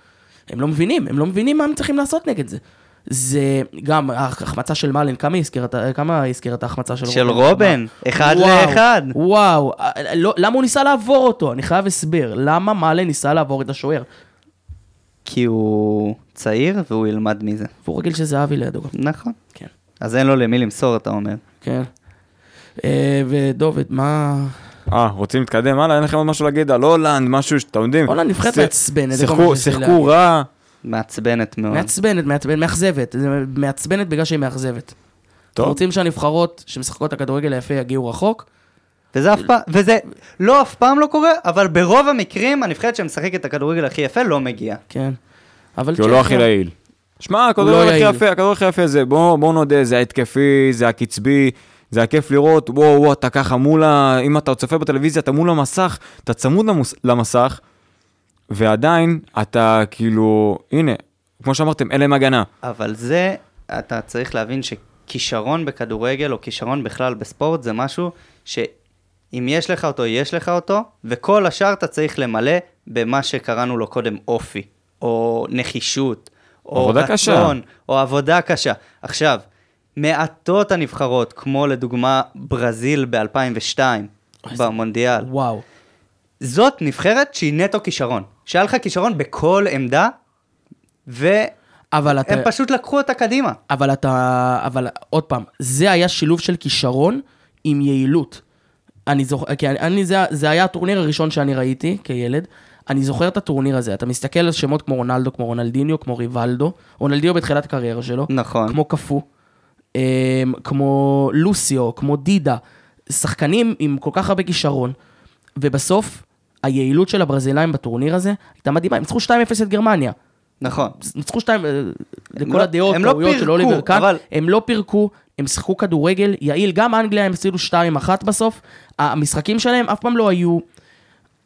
הם לא מבינים, הם לא מבינים מה הם צריכים לעשות נגד זה. זה גם ההחמצה של מלן, כמה הזכיר, כמה הזכיר את ההחמצה של, של רובן? רובן, אחד וואו, לאחד. וואו, לא, למה הוא ניסה לעבור אותו? אני חייב הסביר, למה מלן ניסה לעבור את השוער? כי הוא צעיר והוא ילמד מזה. והוא רגיל שזה אבי לידו. נכון. כן. אז אין לו למי למסור, אתה אומר. כן. אה, ודובד, מה... אה, רוצים להתקדם? הלאה, אין לכם עוד משהו להגיד על הולנד, משהו שאתם יודעים. הולנד נבחרת מעצבנת. שיחקו רע. מעצבנת מאוד. מעצבנת, מעצבנת, מאכזבת. מעצבנת בגלל שהיא מאכזבת. טוב. רוצים שהנבחרות שמשחקות הכדורגל היפה יגיעו רחוק. וזה אף פעם, וזה לא אף פעם לא קורה, אבל ברוב המקרים הנבחרת שמשחקת את הכדורגל הכי יפה לא מגיעה. כן. אבל כי הוא לא הכי רעיל. שמע, הכדורגל הכי יפה, הכדורגל הכי יפה זה, בואו נודה, זה ההתקפי, זה הקצבי, זה הכיף לראות, וואו, וואו, אתה ככה מולה, אם אתה צופה בטלוויזיה, אתה מול המסך, אתה צמוד למסך, ועדיין אתה כאילו, הנה, כמו שאמרתם, אלה הם הגנה. אבל זה, אתה צריך להבין שכישרון בכדורגל, או כישרון בכלל בספורט, זה משהו שאם יש לך אותו, יש לך אותו, וכל השאר אתה צריך למלא במה שקראנו לו קודם אופי, או נחישות, או רצון, או עבודה קשה. עכשיו, מעטות הנבחרות, כמו לדוגמה ברזיל ב-אלפיים ושתיים, במונדיאל. וואו. זאת נבחרת שהיא נטו כישרון. שהיה לך כישרון בכל עמדה, והם אתה... פשוט לקחו אותה קדימה. אבל אתה, אבל עוד פעם, זה היה שילוב של כישרון עם יעילות. אני זוכר, כי אני, זה, זה היה הטורניר הראשון שאני ראיתי כילד, אני זוכר את הטורניר הזה, אתה מסתכל על שמות כמו רונלדו, כמו רונלדיניו, כמו ריבלדו, רונלדיניו בתחילת הקריירה שלו, נכון. כמו קפו, כמו לוסיו, כמו דידה, שחקנים עם כל כך הרבה כישרון, ובסוף, היעילות של הברזילאים בטורניר הזה, הייתה מדהימה, הם צריכו שתיים אפס את גרמניה. נכון. הם צריכו שתיים, לכל הדעות, טעויות של אוליבר קאן, הם לא פירקו, הם שיחקו כדורגל, יעיל, גם אנגליה הם הפסידו שתיים אחת בסוף, המשחקים שלהם אף פעם לא היו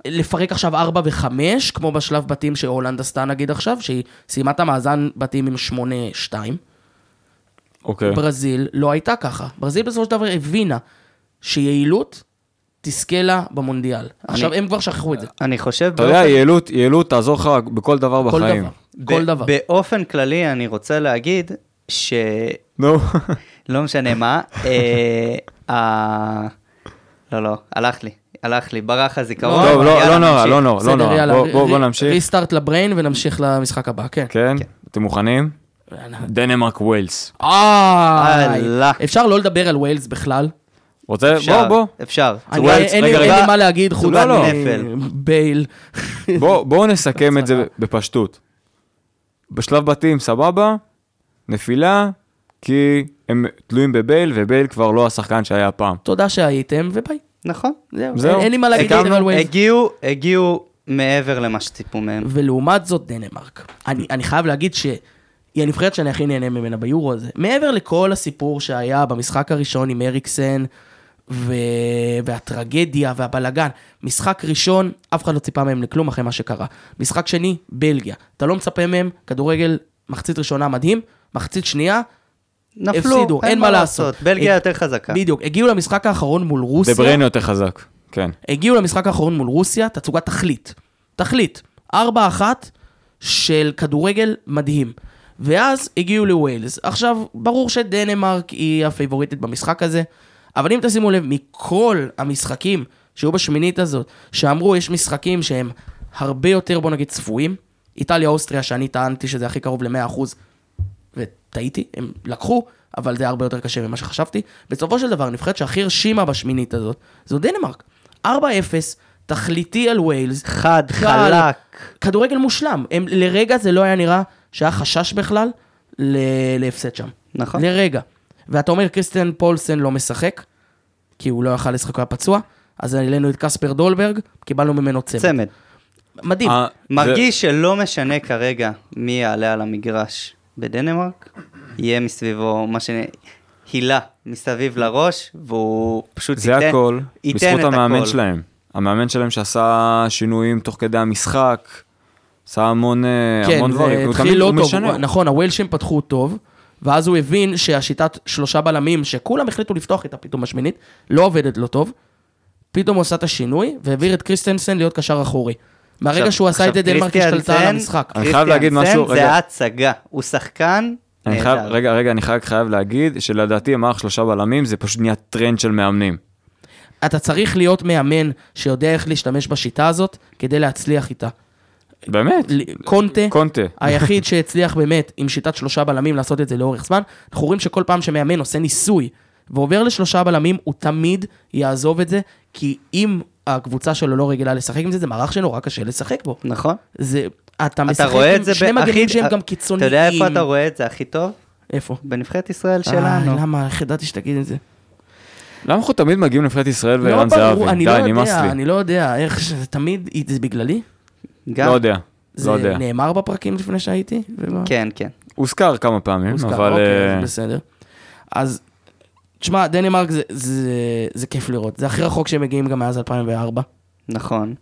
לפרק עכשיו ארבע וחמש, כמו בשלב בתים שהולנד עשתה נגיד עכשיו, שהיא סיימה את המאזן בתים עם שמונה שתיים. אוקיי. ברזיל לא הייתה ככה. ברזיל בסופו של דבר הבינה שיעילות תזכה לה במונדיאל. עכשיו, הם כבר שכחו את זה. אני חושב... אתה יודע, יעילות תעזור לך בכל דבר בחיים. כל דבר. באופן כללי, אני רוצה להגיד ש... נו. לא משנה מה. לא, לא, הלך לי. הלך לי, ברח הזיכרון. טוב, לא נורא, לא נורא, לא נורא. בואו נמשיך. ריסטארט לבריין ונמשיך למשחק הבא, כן. כן? אתם מוכנים? דנמרק ווילס. אה! אפשר לא לדבר על ווילס בכלל? רוצה? בוא, בוא. אפשר. אין לי מה להגיד, חודם נפל. בייל. בואו נסכם את זה בפשטות. בשלב בתים, סבבה, נפילה, כי הם תלויים בבייל, ובייל כבר לא השחקן שהיה פעם. תודה שהייתם, וביי. נכון. זהו. אין לי מה להגיד. הגיעו, הגיעו מעבר למה שציפו מהם. ולעומת זאת דנמרק. אני חייב להגיד ש... היא הנבחרת שאני הכי נהנה ממנה ביורו הזה. מעבר לכל הסיפור שהיה במשחק הראשון עם אריקסן, ו... והטרגדיה והבלגן, משחק ראשון, אף אחד לא ציפה מהם לכלום אחרי מה שקרה. משחק שני, בלגיה. אתה לא מצפה מהם, כדורגל מחצית ראשונה מדהים, מחצית שנייה, נפלו, הפסידו, אין מה לעשות. בלגיה יותר חזקה. בדיוק, הגיעו למשחק האחרון מול רוסיה. דבריין יותר חזק. כן. הגיעו למשחק האחרון מול רוסיה, תצוגת תכלית. תכלית. ארבע אחת של כדורגל מדהים. ואז הגיעו לווילס. עכשיו, ברור שדנמרק היא הפייבוריטית במשחק הזה, אבל אם תשימו לב, מכל המשחקים שהיו בשמינית הזאת, שאמרו יש משחקים שהם הרבה יותר, בוא נגיד, צפויים. איטליה, אוסטריה, שאני טענתי שזה הכי קרוב ל-מאה אחוז, וטעיתי, הם לקחו, אבל זה הרבה יותר קשה ממה שחשבתי. בסופו של דבר, נבחרת שהכי הרשימה בשמינית הזאת, זו דנמרק. ארבע אפס, תכליתי על ווילס. חד, חלק. כדורגל מושלם. הם, לרגע זה לא היה נראה שהיה חשש בכלל להפסד שם. נכון. לרגע. ואתה אומר, קריסטיאן פולסן לא משחק, כי הוא לא יכל לשחק, הוא היה פצוע, אז עלינו את קספר דולברג, קיבלנו ממנו צמד. צמד. מדהים. מרגיש שלא משנה כרגע מי יעלה על המגרש בדנמרק, יהיה מסביבו מה שהילה מסביב לראש, והוא פשוט ייתן את הכל. זה הכל, בזכות המאמן שלהם. המאמן שלהם שעשה שינויים תוך כדי המשחק, עשה המון דברים. כן, התחיל לא טוב. נכון, הווילשים פתחו טוב, ואז הוא הבין שהשיטת שלושה בלמים, שכולם החליטו לפתוח איתה פתאום השמינית, לא עובדת לא טוב, פתאום הוא עושה את השינוי, והעביר את קריסטנסן להיות קשר אחורי. מהרגע שהוא עשה את זה, דנמרק השתלטה על המשחק. אני חייב להגיד משהו. זה הצגה, הוא שחקן. רגע, רגע, אני חייב להגיד, שלדעתי אמר שלושה בלמים, זה פשוט נהיה טרנד של מאמנים. אתה צריך להיות מאמן, שיודע איך להשתמש בשיטה הזאת, כדי להצליח איתה. באמת? קונטה, היחיד שהצליח באמת, עם שיטת שלושה בלמים, לעשות את זה לאורך זמן. אנחנו רואים שכל פעם שמאמן עושה ניסוי, ועובר לשלושה בלמים, הוא תמיד יעזוב את זה, כי אם הקבוצה שלו לא רגילה לשחק עם זה, זה מערך שנורא קשה לשחק בו. נכון. זה, אתה משחק עם שני מגנים שהם גם קיצוניים. אתה יודע איפה אתה רואה את זה הכי טוב? איפה? בנבחרת ישראל שלנו. למה? ידעתי שתגיד את זה. למה אנחנו תמיד מגיעים לנבחרת ישראל ואירן זהבי? אני לא יודע, אני לא יודע. איך שזה תמיד, זה בגללי? לא יודע. זה נאמר בפרקים לפני שהייתי? כן, כן. הוזכר כמה פעמים, אבל... אוקיי, בסדר. אז... תשמע, דנמרק זה, זה, זה כיף לראות. זה הכי רחוק שהם מגיעים גם מאז אלפיים וארבע. נכון.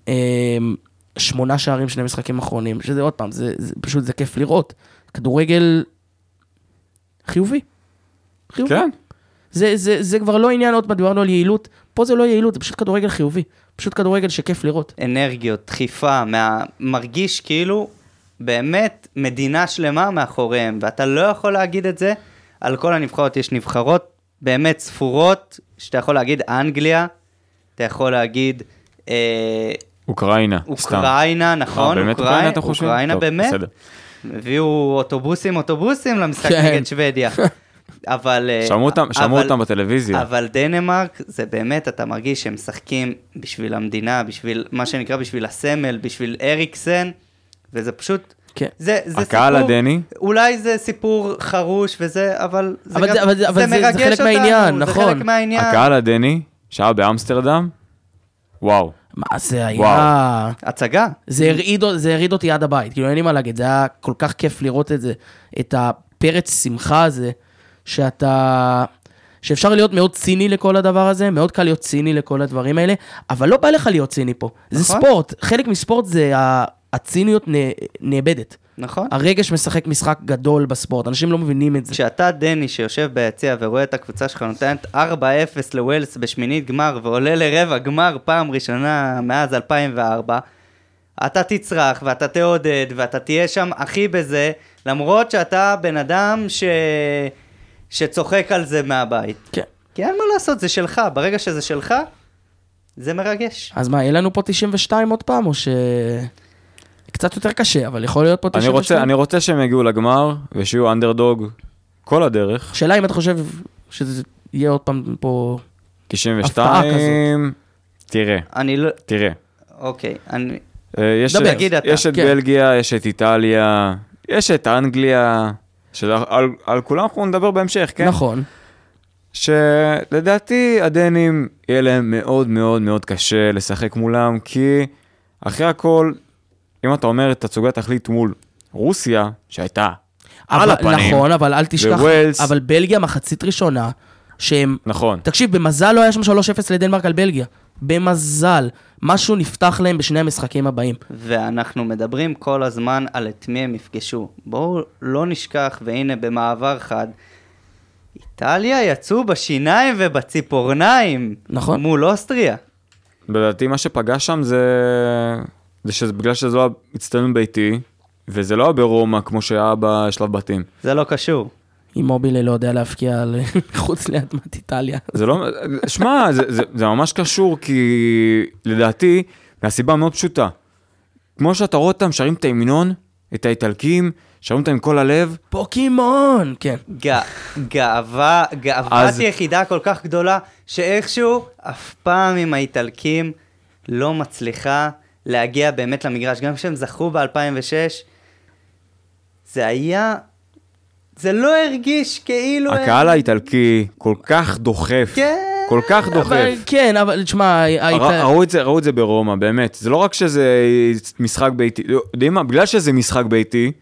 שמונה שערים, שני משחקים אחרונים, שזה עוד פעם, זה, זה, פשוט זה כיף לראות. כדורגל חיובי. חיובי. כן. זה, זה, זה כבר לא עניין, עוד פעם דיברנו על יעילות. פה זה לא יעילות, זה פשוט כדורגל חיובי. פשוט כדורגל שכיף לראות. אנרגיות, דחיפה, מה... מרגיש כאילו באמת מדינה שלמה מאחוריהם, ואתה לא יכול להגיד את זה. על כל הנבחרות יש נבחרות, באמת ספורות, שאתה יכול להגיד אנגליה, אתה יכול להגיד... אה, אוקראינה. אוקראינה, סתם. נכון. אה, באמת אוקראינה, אוקראינה אתה חושב? אוקראינה טוב, באמת. בסדר. הביאו אוטובוסים, אוטובוסים למשחק כן. נגד שוודיה. אבל... שמעו אותם, אותם בטלוויזיה. אבל דנמרק, זה באמת, אתה מרגיש שהם משחקים בשביל המדינה, בשביל מה שנקרא, בשביל הסמל, בשביל אריקסן, וזה פשוט... כן. זה, זה הקהל סיפור, הדני. אולי זה סיפור חרוש וזה, אבל זה, אבל גם, זה, אבל זה, זה מרגש זה חלק אותנו, מהעניין, נכון. זה חלק מהעניין. הקהל הדני, שעה באמסטרדם, וואו. מה זה היה? וואו. הצגה. זה הרעיד, זה הרעיד אותי עד הבית, כאילו אין לי מה להגיד, זה היה כל כך כיף לראות את זה, את הפרץ שמחה הזה, שאתה, שאפשר להיות מאוד ציני לכל הדבר הזה, מאוד קל להיות ציני לכל הדברים האלה, אבל לא בא לך להיות ציני פה. נכון? זה ספורט, חלק מספורט זה ה... הציניות נאבדת. נכון. הרגש משחק משחק גדול בספורט. אנשים לא מבינים את זה. כשאתה דני שיושב ביציע ורואה את הקבוצה שלך נותנת ארבע אפס לווילס בשמינית גמר ועולה לרבע גמר פעם ראשונה מאז אלפיים וארבע, אתה תצרח ואתה תעודד ואתה תהיה שם הכי בזה, למרות שאתה בן אדם ש... שצוחק על זה מהבית. כן. כי אין מה לעשות, זה שלך. ברגע שזה שלך, זה מרגש. אז מה, יהיה לנו פה תשעים ושתיים עוד פעם או ש... קצת יותר קשה, אבל יכול להיות פה תשע ושתיים. אני רוצה שהם יגיעו לגמר, ושיהיו אנדרדוג כל הדרך. שאלה אם אתה חושב שזה יהיה עוד פעם פה... תשעים ושתיים... תראה. אני לא... תראה. אוקיי, אני... יש את בלגיה, יש את איטליה, יש את אנגליה, על כולם אנחנו נדבר בהמשך, כן? נכון. שלדעתי הדנים יהיה להם מאוד מאוד מאוד קשה לשחק מולם, כי אחרי הכל... אם אתה אומר, תצוגה תחליט מול רוסיה, שהייתה על הפנים. נכון, אבל אל תשכח, אבל בלגיה מחצית ראשונה, שהם... נכון. תקשיב, במזל לא היה שם שלוש אפס לדנמרק על בלגיה. במזל. משהו נפתח להם בשני המשחקים הבאים. ואנחנו מדברים כל הזמן על את מי הם יפגשו. בואו לא נשכח, והנה במעבר חד, איטליה יצאו בשיניים ובציפורניים. נכון. מול אוסטריה. בלעתי מה שפגש שם זה, זה שבגלל שזה לא הצטלם ביתי, וזה לא ברומא כמו שהיה בשלב בתים. זה לא קשור. אם מובילי לא יודע להפקיע על חוץ לאדמת איטליה. זה לא, שמע, זה, זה, זה ממש קשור, כי לדעתי, מהסיבה מאוד פשוטה. כמו שאתה רואה אותם, שרים את הימנון, את האיטלקים, שרים אותם עם כל הלב. פוקימון! כן. גאווה, גאוות יחידה כל כך גדולה, שאיכשהו אף פעם עם האיטלקים לא מצליחה להגיע באמת למגרש. גם כשהם זכו ב-אלפיים ושש, זה היה... זה לא הרגיש כאילו... הקהל האיטלקי כל כך דוחף. כן. כל כך דוחף. כן, אבל תשמע... ראו את זה ברומא, באמת. זה לא רק שזה משחק ביתי. יודעים מה? בגלל שזה משחק ביתי,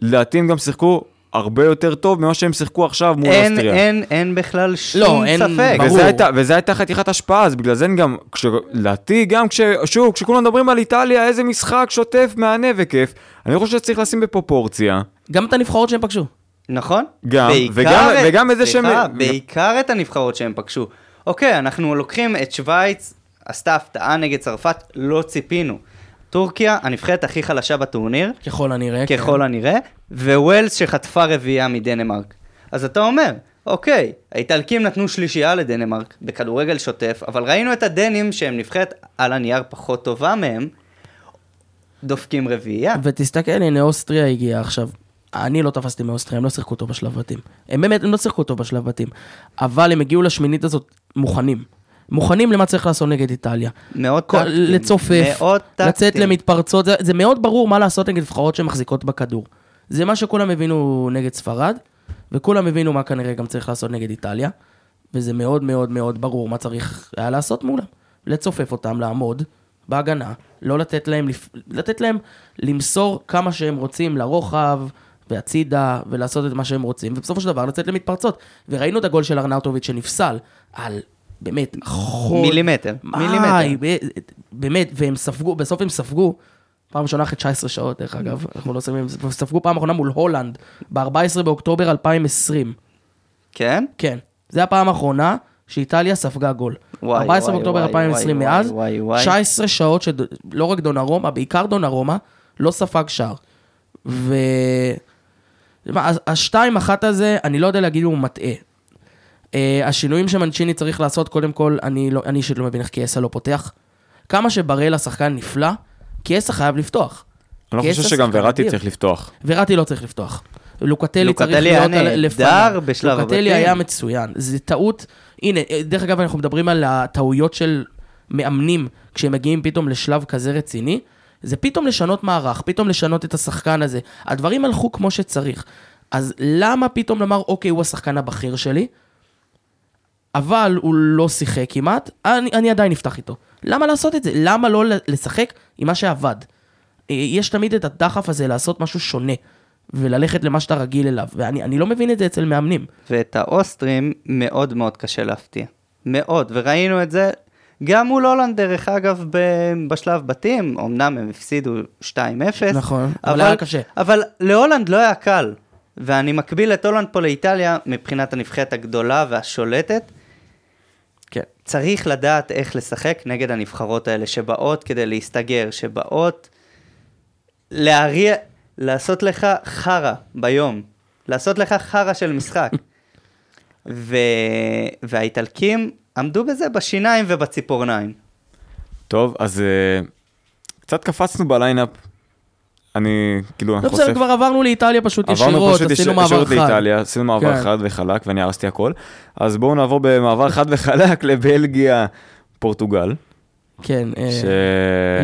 לדעתי הם גם שיחקו הרבה יותר טוב ממה שהם שיחקו עכשיו מול אוסטריה. אין, אין בכלל שום ספק. וזה הייתה חתיכת השפעה, אז בגלל זה גם... לדעתי גם כששוב, כשכולם מדברים על איטליה, איזה משחק שוטף, מענה וכיף, אני חושב שצריך לשים בפרופורציה. גם את הנבחרות שהם פגשו. נכון? גם, וגם, את, וגם את זה שהם... בעיקר את הנבחרות שהם פגשו. אוקיי, אנחנו לוקחים את שוויץ, עשתה הפתעה נגד צרפת, לא ציפינו. טורקיה, הנבחרת הכי חלשה בטורניר. ככל הנראה. ככל כן. הנראה. וווילס שחטפה רביעה מדנמרק. אז אתה אומר, אוקיי, האיטלקים נתנו שלישייה לדנמרק, בכדורגל שוטף, אבל ראינו את הדנים שהם נבחרת על הנייר פחות טובה מהם, דופקים רביעה. ותסתכל, הנה, אוסטריה הגיעה עכשיו. אני לא תפסתי מאוסטריה, הם לא שיחקו טוב בשלב בתים. הם באמת, הם לא שיחקו טוב בשלב בתים. אבל הם הגיעו לשמינית הזאת מוכנים. מוכנים למה צריך לעשות נגד איטליה. מאוד טקטים. לצופף, לצאת למתפרצות. זה, זה מאוד ברור מה לעשות נגד נבחרות שמחזיקות בכדור. זה מה שכולם הבינו נגד ספרד, וכולם הבינו מה כנראה גם צריך לעשות נגד איטליה, וזה מאוד מאוד מאוד ברור מה צריך היה לעשות מולה. לצופף אותם, לעמוד בהגנה, לא לתת להם, לתת להם למסור כמה שהם רוצים לרוחב, והצידה, ולעשות את מה שהם רוצים, ובסופו של דבר לצאת למתפרצות. וראינו את הגול של ארנאוטוביץ' שנפסל על, באמת, חוד... מילימטר. מיי, באמת, והם ספגו, בסוף הם ספגו, פעם ראשונה אחרי תשע עשרה שעות, דרך אגב, אנחנו לא שמים, ספגו פעם אחרונה מול הולנד, ב-ארבעה עשר באוקטובר אלפיים ועשרים. כן? כן. זה הפעם האחרונה שאיטליה ספגה גול. ארבעה עשר באוקטובר אלפיים ועשרים מאז, תשע עשרה שעות, שלא רק דונרומה, בעיקר דונרומה, לא ספג שער. ו... השתיים אחת הזה, אני לא יודע להגיד הוא מטעה. השינויים שמנצ'יני צריך לעשות, קודם כל, אני אישית לא מבין איך קייסה לא פותח. כמה שבראל השחקן נפלא, קייסה חייב לפתוח. אני חושב שגם וראטי צריך לפתוח. וראטי לא צריך לפתוח. לוקטלי צריך להיות לפני. לוקטלי היה מצוין. זה טעות. הנה, דרך אגב, אנחנו מדברים על הטעויות של מאמנים, כשהם מגיעים פתאום לשלב כזה רציני, זה פתאום לשנות מערך, פתאום לשנות את השחקן הזה. הדברים הלכו כמו שצריך. אז למה פתאום לומר, אוקיי, הוא השחקן הבכיר שלי, אבל הוא לא שיחק כמעט, אני, אני עדיין נפתח איתו. למה לעשות את זה? למה לא לשחק עם מה שעבד? יש תמיד את הדחף הזה לעשות משהו שונה, וללכת למה שאתה רגיל אליו. ואני אני לא מבין את זה אצל מאמנים. ואת האוסטרים מאוד מאוד קשה להפתיע. מאוד, וראינו את זה... גם מול הולנד, דרך אגב, בשלב בתים, אמנם הם הפסידו שתיים אפס. נכון, אבל היה קשה. אבל להולנד לא היה קל, ואני מקביל את הולנד פה לאיטליה, מבחינת הנבחרת הגדולה והשולטת, כן. צריך לדעת איך לשחק נגד הנבחרות האלה, שבאות כדי להסתגר, שבאות להריע, לעשות לך חרה ביום, לעשות לך חרה של משחק. ו... והאיטלקים... עמדו בזה בשיניים ובציפורניים. טוב, אז קצת קפצנו בליינאפ. אני, כאילו, אני חושף. כבר עברנו לאיטליה פשוט ישירות, עשינו מעבר חד. עשינו מעבר חד וחלק, ואני הרסתי הכל. אז בואו נעבור במעבר חד וחלק לבלגיה, פורטוגל. כן,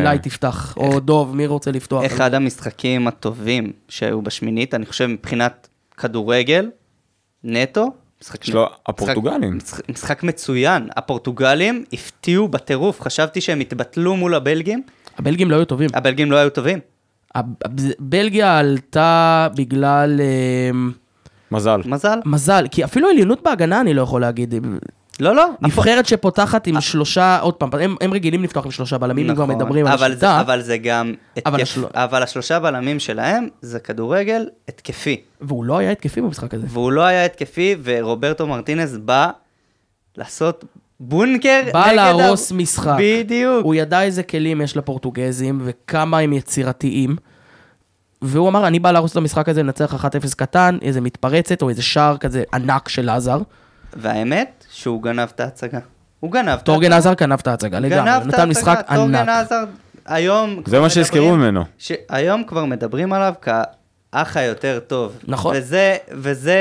אולי תפתח, או דוב, מי רוצה לפתוח? אחד המשחקים הטובים שהיו בשמינית, אני חושב מבחינת כדורגל, נטו, משחק, לא, הפורטוגלים. משחק, משחק מצוין. הפורטוגלים הפתיעו בטירוף. חשבתי שהם התבטלו מול הבלגים. הבלגים לא היו טובים. הבלגים לא היו טובים. הבלגיה עלתה בגלל... מזל. מזל. מזל. כי אפילו עליונות בהגנה אני לא יכול להגיד. לא, לא. נבחרת הפ... שפותחת עם שלושה, עוד פעם, הם, הם רגילים לפתוח עם שלושה בלמים, נכון, הם גם מדברים על השיטה. זה, אבל זה גם... אבל, התקפ... השל... אבל השלושה בלמים שלהם, זה כדורגל התקפי. והוא לא היה התקפי במשחק הזה. והוא לא היה התקפי, ורוברטו מרטינס בא לעשות בונקר בא להרוס משחק. בדיוק. הוא ידע איזה כלים יש לפורטוגזים, וכמה הם יצירתיים. והוא אמר, אני בא להרוס את המשחק הזה, נצטרך אחת אפס קטן, איזה מתפרצת, או איזה שער כזה ענק של עזר. והאמת, שהוא גנב את ההצגה. הוא גנב. תורגן עזר גנב את ההצגה, לגמרי. נתן משחק ענק. תורגן עזר, היום... זה מה שהזכרו ממנו. היום כבר מדברים עליו כאח היותר טוב. נכון. וזה, וזה...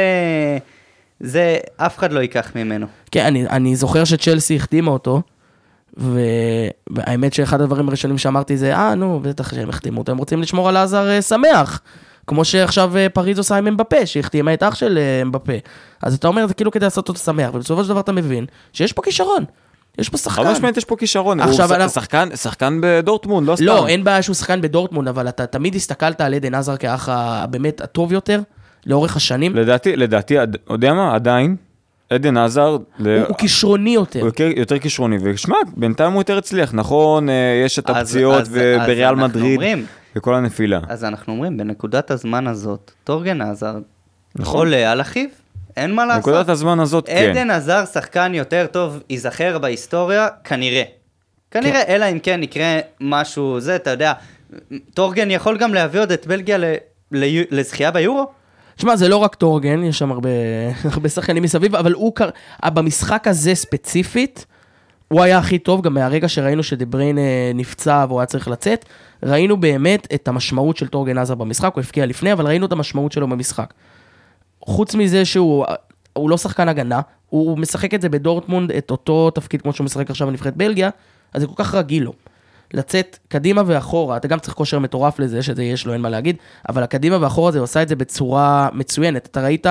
זה אף אחד לא ייקח ממנו. כן, אני, אני זוכר שצ'לסי החתימה אותו, והאמת שאחד הדברים הראשונים שאמרתי זה, אה, נו, בטח שהם החתימו אותו, הם רוצים לשמור על עזר שמח, כמו שעכשיו פריז עושה עם מבפה, שהחתימה את אח של מבפה. אז אתה אומר, זה כאילו כדי לעשות אותו שמח, ובסופו של דבר אתה מבין שיש פה כישרון. יש פה שחקן. ממש מעט יש פה כישרון. עכשיו הוא שחקן, שחקן בדורטמונד, לא סתם. לא, אין בעיה שהוא שחקן בדורטמונד, אבל אתה תמיד הסתכלת על עדן עזר כאח באמת הטוב יותר. לאורך השנים. לדעתי, לדעתי, יודע מה, עדיין, עדן עזר... הוא כישרוני יותר. הוא יותר כישרוני, ושמע, בינתיים הוא יותר הצליח, נכון, יש את הפציעות בריאל מדריד, וכל הנפילה. אז אנחנו אומרים, בנקודת הזמן הזאת, תורגן עזר עולה על אחיו, אין מה לעשות. בנקודת הזמן הזאת, כן. עדן עזר שחקן יותר טוב, ייזכר בהיסטוריה, כנראה. כנראה, אלא אם כן יקרה משהו זה, אתה יודע, תורגן יכול גם להביא עוד את בלגיה לזכייה ביורו? תשמע, זה לא רק תורגן, יש שם הרבה, הרבה שחקנים מסביב, אבל הוא, במשחק הזה ספציפית, הוא היה הכי טוב, גם מהרגע שראינו שדבריין נפצע והוא היה צריך לצאת, ראינו באמת את המשמעות של תורגן עזר במשחק, הוא הפקיע לפני, אבל ראינו את המשמעות שלו במשחק. חוץ מזה שהוא הוא לא שחקן הגנה, הוא משחק את זה בדורטמונד, את אותו תפקיד כמו שהוא משחק עכשיו בנבחרת בלגיה, אז זה כל כך רגיל לו. לצאת קדימה ואחורה, אתה גם צריך כושר מטורף לזה, שזה יש לו, אין מה להגיד, אבל הקדימה ואחורה זה עושה את זה בצורה מצוינת, אתה ראית,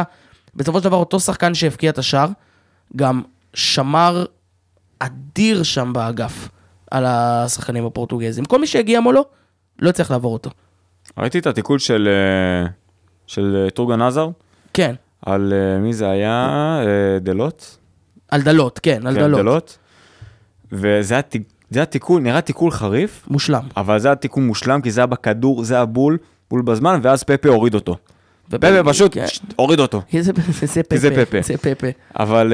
בסופו של דבר אותו שחקן שהפקיע את השער, גם שמר אדיר שם באגף, על השחקנים הפורטוגזים, כל מי שהגיע מולו, לא צריך לעבור אותו. ראיתי את התיקול של, של תורגן עזר? כן. על מי זה היה? דלות? על דלות, כן, על כן, דלות. דלות. וזה היה תיקול, זה התיקול, נראה תיקול חריף. מושלם. אבל זה התיקול מושלם, כי זה היה בכדור, זה היה בול, בול בזמן, ואז פפה הוריד אותו. פפה פשוט הוריד אותו. כי זה פפה. זה פפה. אבל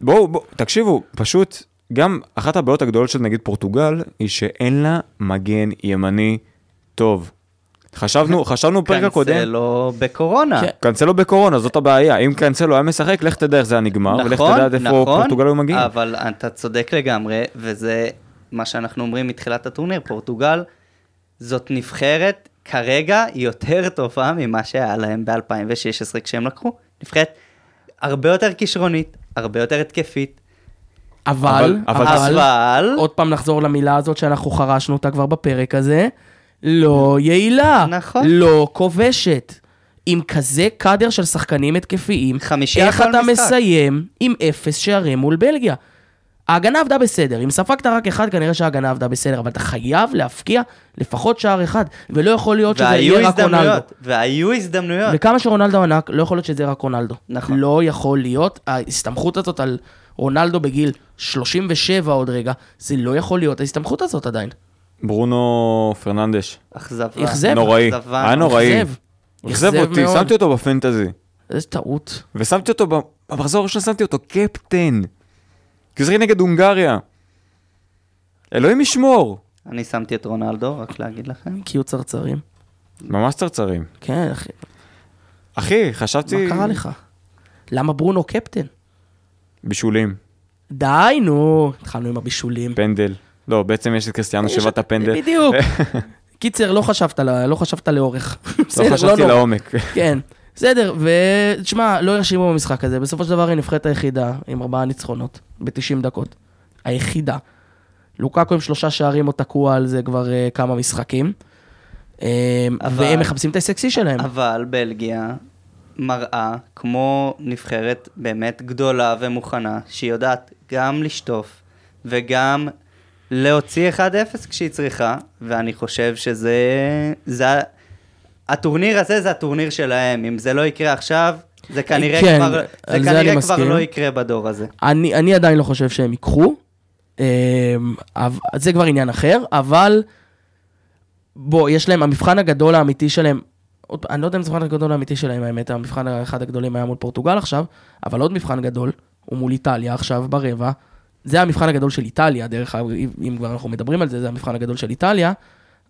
בואו, תקשיבו, פשוט, גם אחת הבעיות הגדולות של נגיד פורטוגל, היא שאין לה מגן ימני טוב. חשבנו, חשבנו פרק הקודם. קנסלו בקורונה. קנסלו בקורונה, זאת הבעיה. אם קנסלו היה משחק, לך תדע איך זה הנגמר, ולך תדע איפה פורטוגל היו מגיעים. אבל אתה צודק לגמרי, וזה מה שאנחנו אומרים מתחילת הטורניר. פורטוגל, זאת נבחרת כרגע יותר טובה ממה שהיה להם ב-אלפיים ושש עשרה כשהם לקחו. נבחרת הרבה יותר כישרונית, הרבה יותר התקפית. אבל, אבל, עוד פעם נחזור למילה הזאת שאנחנו חרשנו אותה כבר בפרק הזה. לא יעילה, נכון. לא כובשת, עם כזה קדר של שחקנים התקפיים, איך אתה משחק. מסיים עם אפס שערים מול בלגיה? ההגנה עבדה בסדר, אם ספקת רק אחד כנראה שההגנה עבדה בסדר, אבל אתה חייב להפקיע לפחות שער אחד, ולא יכול להיות שזה יהיה רק רונלדו. והיו הזדמנויות. וכמה שרונלדו ענק, לא יכול להיות שזה יהיה רק רונלדו. נכון. לא יכול להיות, ההסתמכות הזאת על רונלדו בגיל שלושים ושבע עוד רגע, זה לא יכול להיות ההסתמכות הזאת עדיין. ברונו פרננדש. אכזבה. אכזב. נוראי. היה נוראי. אכזב אותי, שמתי אותו בפנטזי. איזה טעות. ושמתי אותו, במחזור הראשון שמתי אותו, קפטן. כזרי נגד הונגריה. אלוהים ישמור. אני שמתי את רונלדו, רק להגיד לכם. כי הוא צרצרים. ממש צרצרים. כן, אחי. אחי, חשבתי... מה קרה לך? למה ברונו קפטן? בישולים. די, נו. התחלנו עם הבישולים. פנדל. לא, בעצם יש את קריסטיאנו שבעת הפנדל. בדיוק. קיצר, לא חשבת, לא חשבת לאורך. לא חשבתי לעומק. כן, בסדר, ותשמע, לא הרשימו במשחק הזה. בסופו של דבר היא נבחרת היחידה, עם ארבעה ניצחונות, ב-תשעים דקות. היחידה. לוקאקו עם שלושה שערים, או תקוע על זה כבר כמה משחקים. והם מחפשים את הסקסי שלהם. אבל בלגיה מראה, כמו נבחרת באמת גדולה ומוכנה, שהיא יודעת גם לשטוף, וגם... להוציא אחד אפס כשהיא צריכה, ואני חושב שזה, זה, הטורניר הזה זה הטורניר שלהם, אם זה לא יקרה עכשיו, זה כנראה כן, כבר, זה כנראה כבר לא יקרה בדור הזה. אני, אני עדיין לא חושב שהם יקחו, זה כבר עניין אחר, אבל בוא, יש להם, המבחן הגדול האמיתי שלהם, עוד, אני לא יודע אם זה מבחן הגדול האמיתי שלהם, האמת, המבחן האחד הגדולים היה מול פורטוגל עכשיו, אבל עוד מבחן גדול, הוא מול איטליה עכשיו ברבע, זה המבחן הגדול של איטליה, דרך אגב, אם כבר אנחנו מדברים על זה, זה המבחן הגדול של איטליה,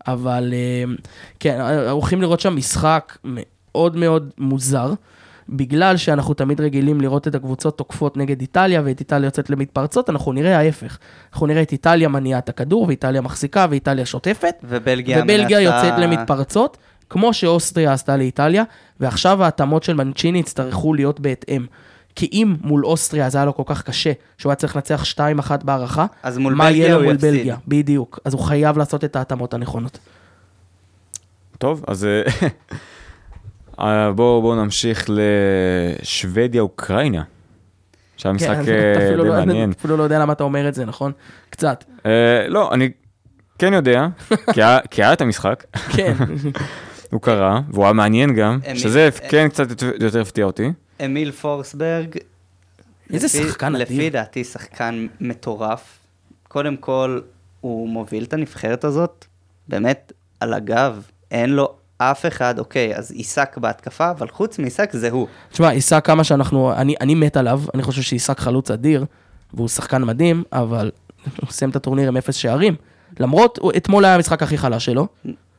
אבל כן, הולכים לראות שם משחק מאוד מאוד מוזר, בגלל שאנחנו תמיד רגילים לראות את הקבוצות תוקפות נגד איטליה, ואת איטליה יוצאת למתפרצות, אנחנו נראה ההפך. אנחנו נראה את איטליה מניעת הכדור, ואיטליה מחזיקה, ואיטליה שוטפת, ובלגיה, ובלגיה יוצאת למתפרצות, כמו שאוסטריה עשתה לאיטליה, ועכשיו ההתאמות של מנצ'יני יצטרכו להיות בהתאם. כי אם מול אוסטריה זה היה לו כל כך קשה, שהוא היה צריך לנצח שתיים אחת בערכה, אז מול מה בלגיה יהיה לו מול יפסיד. בלגיה, בדיוק. אז הוא חייב לעשות את ההתאמות הנכונות. טוב, אז בואו בוא נמשיך לשוודיה-אוקראינה. שהמשחק די מעניין. אפילו לא יודע למה אתה אומר את זה, נכון? קצת. לא, אני כן יודע, כי היה את המשחק. כן. הוא קרא, והוא היה מעניין גם, שזה כן קצת יותר הפתיע אותי. אמיל פורסברג, איזה שחקן אדיר. לפי דעתי שחקן מטורף. קודם כל, הוא מוביל את הנבחרת הזאת, באמת על הגב, אין לו אף אחד, אוקיי, אז עיסק בהתקפה, אבל חוץ מעיסק זה הוא. תשמע, עיסק כמה שאנחנו, אני, אני מת עליו, אני חושב שעיסק חלוץ אדיר, והוא שחקן מדהים, אבל הוא סיים את הטורניר עם אפס שערים, למרות, אתמול היה המשחק הכי חלש שלו,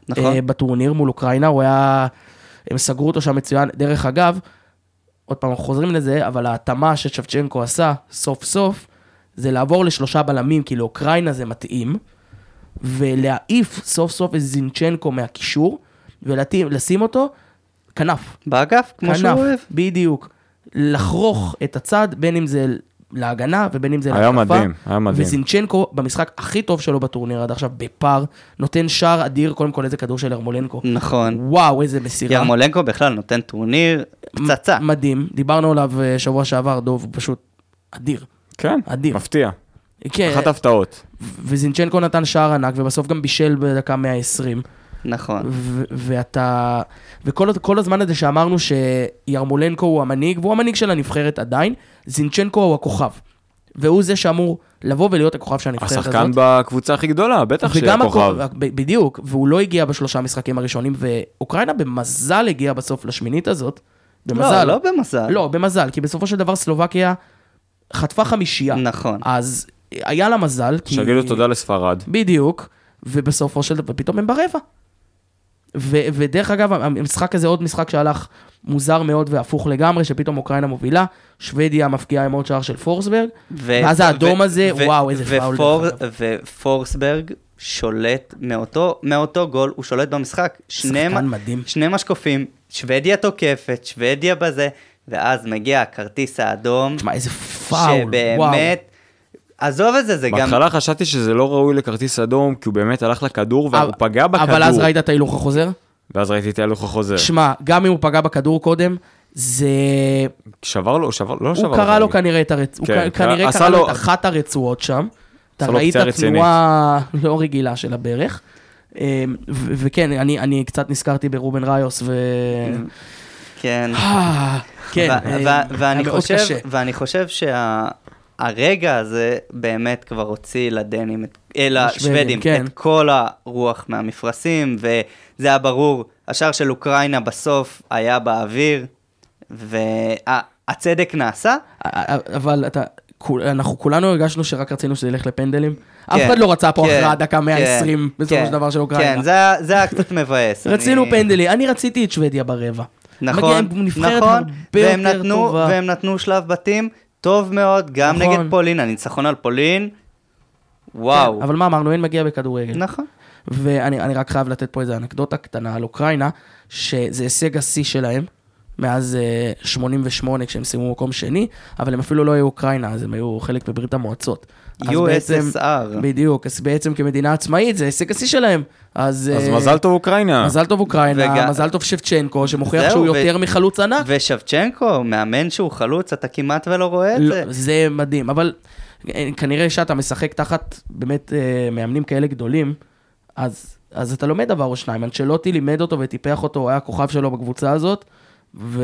נכון. אה, בטורניר מול אוקראינה, הוא היה, הם סגרו אותו שם מצוין, דרך אגב, עוד פעם חוזרים לזה, אבל ההתאמה ששבצ'נקו עשה, סוף סוף, זה לעבור לשלושה בלמים, כי לאוקראינה זה מתאים, ולהעיף סוף סוף את זינצ'נקו מהקישור, ולשים אותו כנף. באגף, כמו שהוא אוהב. בדיוק. לחרוך את הצד, בין אם זה להגנה, ובין אם זה להתקפה. היה מדהים, היה מדהים. וזינצ'נקו, במשחק הכי טוב שלו בטורניר, עד עכשיו בפאר, נותן שער אדיר, קודם כל איזה כדור של ירמולנקו. נכון. וואו, איזה מסירה. ירמולנקו בכלל נותן טורניר פצצה. מדהים. דיברנו עליו שבוע שעבר, דוב, פשוט אדיר. כן? אדיר. מפתיע. כן. אחת הפתעות. וזינצ'נקו נתן שער ענק, ובסוף גם בישל בדקה מאה ועשרים. נכון. ו- ואתה, וכל כל הזמן הזה שאמרנו שירמולנקו הוא המנהיג, והוא המנהיג של הנבחרת עדיין, זינצ'נקו הוא הכוכב. והוא זה שאמור לבוא ולהיות הכוכב של הנבחרת הזאת. השחקן בקבוצה הכי גדולה, בטח שיהיה הכוכב. ב- בדיוק, והוא לא הגיע בשלושה המשחקים הראשונים, ואוקראינה במזל הגיעה בסוף לשמינית הזאת. במזל. לא, לא במזל. לא, במזל, כי בסופו של דבר סלובקיה חטפה חמישייה. נכון. אז היה לה מזל. שגידו כי... תודה לספרד. בדיוק, ובסופו של דבר, פתאום הם ברבע. ו- ודרך אגב, המשחק הזה עוד משחק שהלך מוזר מאוד והפוך לגמרי, שפתאום אוקראינה מובילה, שוודיה מפגיעה עם עוד שער של פורסברג, ו- ואז האדום ו- הזה, ו- וואו, איזה ו- פאול. ופור- ופורסברג שולט מאותו, מאותו גול, הוא שולט במשחק. שני, מ- שני משקופים, שוודיה תוקפת, שוודיה בזה, ואז מגיע הכרטיס האדום. תשמע, איזה פאול, שבאמת, וואו. עזוב את זה, זה גם... בהתחלה חשבתי שזה לא ראוי לכרטיס אדום, כי הוא באמת הלך לכדור, והוא פגע בכדור. אבל אז ראית את ההילוך החוזר? ואז ראיתי את ההילוך החוזר. שמע, גם אם הוא פגע בכדור קודם, זה... שבר לו, שבר, לא שבר. הוא קרא לו כנראה את הרצועות, הוא כנראה קרא לו את אחת הרצועות שם. אתה ראית התנועה לא רגילה של הברך. וכן, אני קצת נזכרתי ברובן ראיוס ו... כן. כן. ואני חושב שה... הרגע הזה באמת כבר הוציא לדנים, אלא השוודים, את כל הרוח מהמפרשים, וזה היה ברור, השאר של אוקראינה בסוף היה באוויר, והצדק נעשה. אבל אנחנו כולנו הרגשנו שרק רצינו שזה ילך לפנדלים, אף אחד לא רצה פה אחרי דקה מאה ועשרים, בסופו של דבר של אוקראינה. כן, זה היה קצת מבאס. רצינו פנדלים, אני רציתי את שוודיה ברבע. נכון, נכון, והם נתנו שלב בתים, טוב מאוד, גם נכון. נגד פולין, הניצחון על פולין, וואו. כן, אבל מה אמרנו, אין מגיע בכדורגל. נכון. ואני אני רק חייב לתת פה איזו אנקדוטה קטנה על אוקראינה, שזה הישג השיא שלהם, מאז שמונים ושמונה, כשהם שימו מקום שני, אבל הם אפילו לא היו אוקראינה, אז הם היו חלק בברית המועצות. יו אס אס אר. בדיוק, אז בעצם כמדינה עצמאית, זה הישג השיא שלהם. אז, אז euh, מזל טוב אוקראינה. מזל טוב אוקראינה, וג... מזל טוב שבצ'נקו, שמוכיח שהוא ו... יותר מחלוץ ענק. ושבצ'נקו, מאמן שהוא חלוץ, אתה כמעט ולא רואה את לא, זה. זה מדהים, אבל כנראה שאתה משחק תחת באמת מאמנים כאלה גדולים, אז, אז אתה לומד דבר או שניים. אנצ'לוטי לימד אותו וטיפח אותו, הוא היה הכוכב שלו בקבוצה הזאת, ו...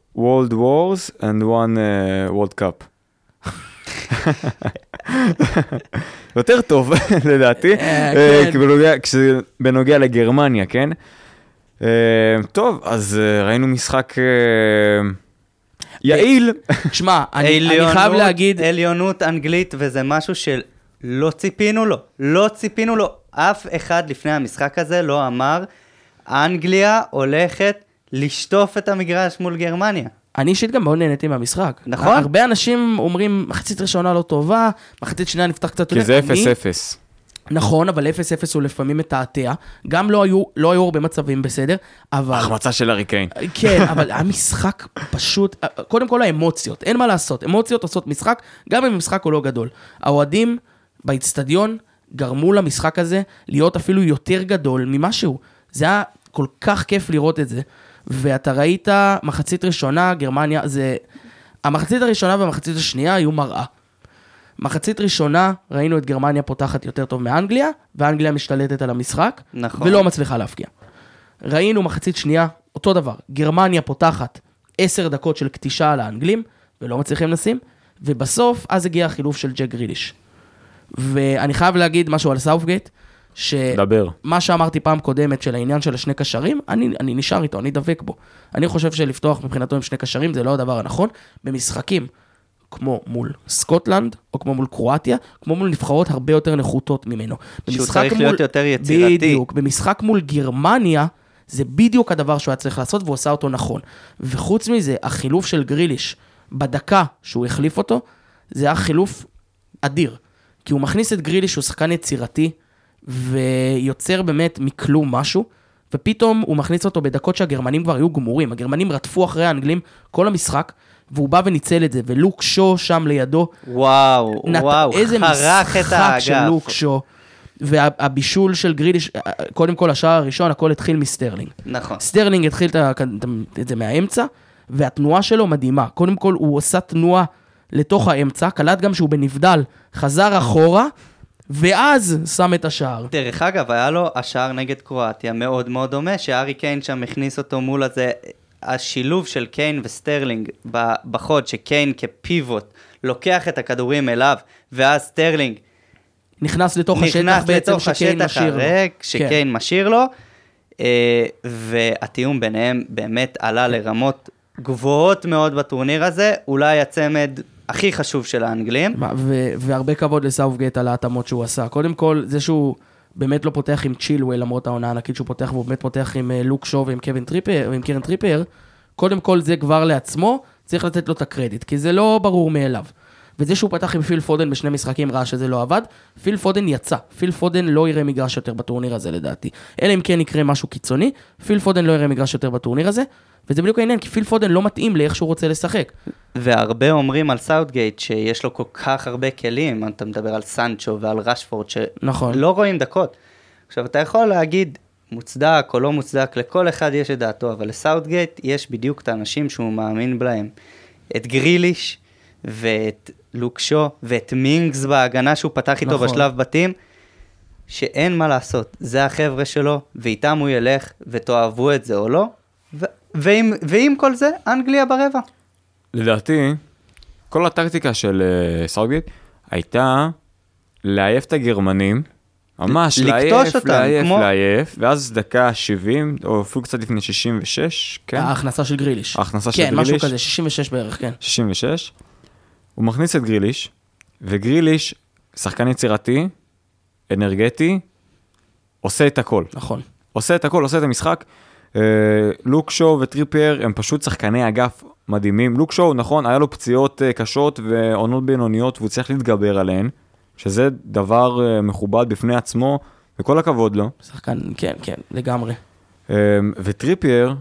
world wars and one world cup. יותר טוב לדעתי, בנוגע לגרמניה, כן? טוב, אז ראינו משחק יעיל. שמע, אני חייב להגיד עליונות אנגלית, וזה משהו שלא ציפינו לו, לא ציפינו לו. אף אחד לפני המשחק הזה לא אמר אנגליה הולכת לשטוף את המגרש מול גרמניה. אני אישית גם מאוד נהניתי מהמשחק. נכון. הרבה אנשים אומרים, מחצית ראשונה לא טובה, מחצית שנייה נפתח קצת... כי זה אפס אפס. נכון, אבל אפס אפס הוא לפעמים מתעתע. גם לא היו, לא היו הרבה מצבים בסדר, אבל... החמצה של הריקאין. כן, אבל המשחק פשוט... קודם כל האמוציות, אין מה לעשות. אמוציות עושות משחק, גם אם המשחק הוא לא גדול. האוהדים באצטדיון גרמו למשחק הזה להיות אפילו יותר גדול ממשהו. זה היה כל כך כיף לראות את זה. ואתה ראית מחצית ראשונה, גרמניה, זה... המחצית הראשונה והמחצית השנייה היו מראה. מחצית ראשונה, ראינו את גרמניה פותחת יותר טוב מאנגליה, ואנגליה משתלטת על המשחק, נכון. ולא מצליחה להפקיע. ראינו מחצית שנייה, אותו דבר, גרמניה פותחת עשר דקות של קטישה על האנגלים, ולא מצליחים לשים, ובסוף, אז הגיע החילוף של ג'ק גריליש. ואני חייב להגיד משהו על סאופגייט, שמה שאמרתי פעם קודמת של העניין של השני קשרים, אני, אני נשאר איתו, אני דבק בו. אני חושב שלפתוח מבחינתו עם שני קשרים, זה לא הדבר הנכון. במשחקים, כמו מול סקוטלנד, או כמו מול קרואטיה, כמו מול נבחרות הרבה יותר נחותות ממנו. שהוא צריך מול, להיות יותר יצירתי. בדיוק, במשחק מול גרמניה, זה בדיוק הדבר שהוא היה צריך לעשות, והוא עשה אותו נכון. וחוץ מזה, החילוף של גריליש, בדקה שהוא החליף אותו, זה היה חילוף אדיר. כי הוא מכניס את גריליש, שהוא שחקן יצירתי, ויוצר באמת מכלום משהו, ופתאום הוא מכניס אותו בדקות שהגרמנים כבר היו גמורים, הגרמנים רדפו אחרי האנגלים כל המשחק, והוא בא וניצל את זה, ולוק שו שם לידו, וואו, נת... וואו, איזה משחק של לוק שו, והבישול של גריליש, קודם כל השער הראשון, הכל התחיל מסטרלינג, נכון. סטרלינג התחיל את זה מהאמצע, והתנועה שלו מדהימה, קודם כל הוא עושה תנועה לתוך האמצע, קלט גם שהוא בנבדל, חזר אחורה, ואז שם את השער. דרך אגב, היה לו השער נגד קרואטיה מאוד מאוד דומה, שארי קיין שם הכניס אותו מול הזה, השילוב של קיין וסטרלינג בחוד, שקיין כפיבוט לוקח את הכדורים אליו, ואז סטרלינג נכנס לתוך השטח בעצם שקיין משאיר לו. שקיין משאיר לו, והתיאום ביניהם באמת עלה לרמות גבוהות מאוד בטורניר הזה, אולי הצמד הכי חשוב של האנגלים. והרבה כבוד לסאופגייט על ההתאמות שהוא עשה. קודם כל, זה שהוא באמת לא פותח עם צ'ילוול, למרות העונה הענקית שהוא פותח, והוא באמת פותח עם לוק שו ועם קרן טריפר, קודם כל זה כבר לעצמו, צריך לתת לו את הקרדיט, כי זה לא ברור מאליו. וזה שהוא פתח עם פיל פודן בשני משחקים רע שזה לא עבד, פיל פודן יצא. פיל פודן לא יראה מגרש יותר בטורניר הזה לדעתי. אלא אם כן יקרה משהו קיצוני, פיל פודן לא יראה מגרש יותר בטורניר הזה, וזה בדיוק העניין, כי פיל פודן לא מתאים לאיך שהוא רוצה לשחק. והרבה אומרים על סאוטגייט שיש לו כל כך הרבה כלים, אתה מדבר על סנצ'ו ועל רשפורד, שלא רואים דקות. עכשיו, אתה יכול להגיד, מוצדק או לא מוצדק, לכל אחד יש את דעתו, אבל לסאוטגייט יש בדיוק את האנשים שהוא מאמין בלהם. את גריליש ואת לוקשו ואת מינגס בהגנה שהוא פתח איתו בשלב בתים, שאין מה לעשות, זה החבר'ה שלו, ואיתם הוא ילך, ותאהבו את זה או לא, ו... ועם, ועם כל זה, אנגליה ברבע. לדעתי, כל הטקטיקה של uh, סאוטגייט הייתה לעייף את הגרמנים, ממש לעייף, אותם, לעייף, כמו... לעייף, ואז דקה שבעים, או אפילו קצת לפני שישים ושש, כן? ההכנסה של גריליש. ההכנסה של גריליש. כן, משהו כזה, שישים ושש בערך, כן. שישים ושש. הוא מכניס את גריליש, וגריליש, שחקן יצירתי, אנרגטי, עושה את הכל. נכון. עושה את הכל, עושה את המשחק, לוק שו וטריפר הם פשוט שחקני אגף מדהימים. לוק שו, נכון, היה לו פציעות קשות ועונות בינוניות, והוא צריך להתגבר עליהן, שזה דבר מכובד בפני עצמו, וכל הכבוד לו. שחקן, כן, כן, לגמרי. וטריפר,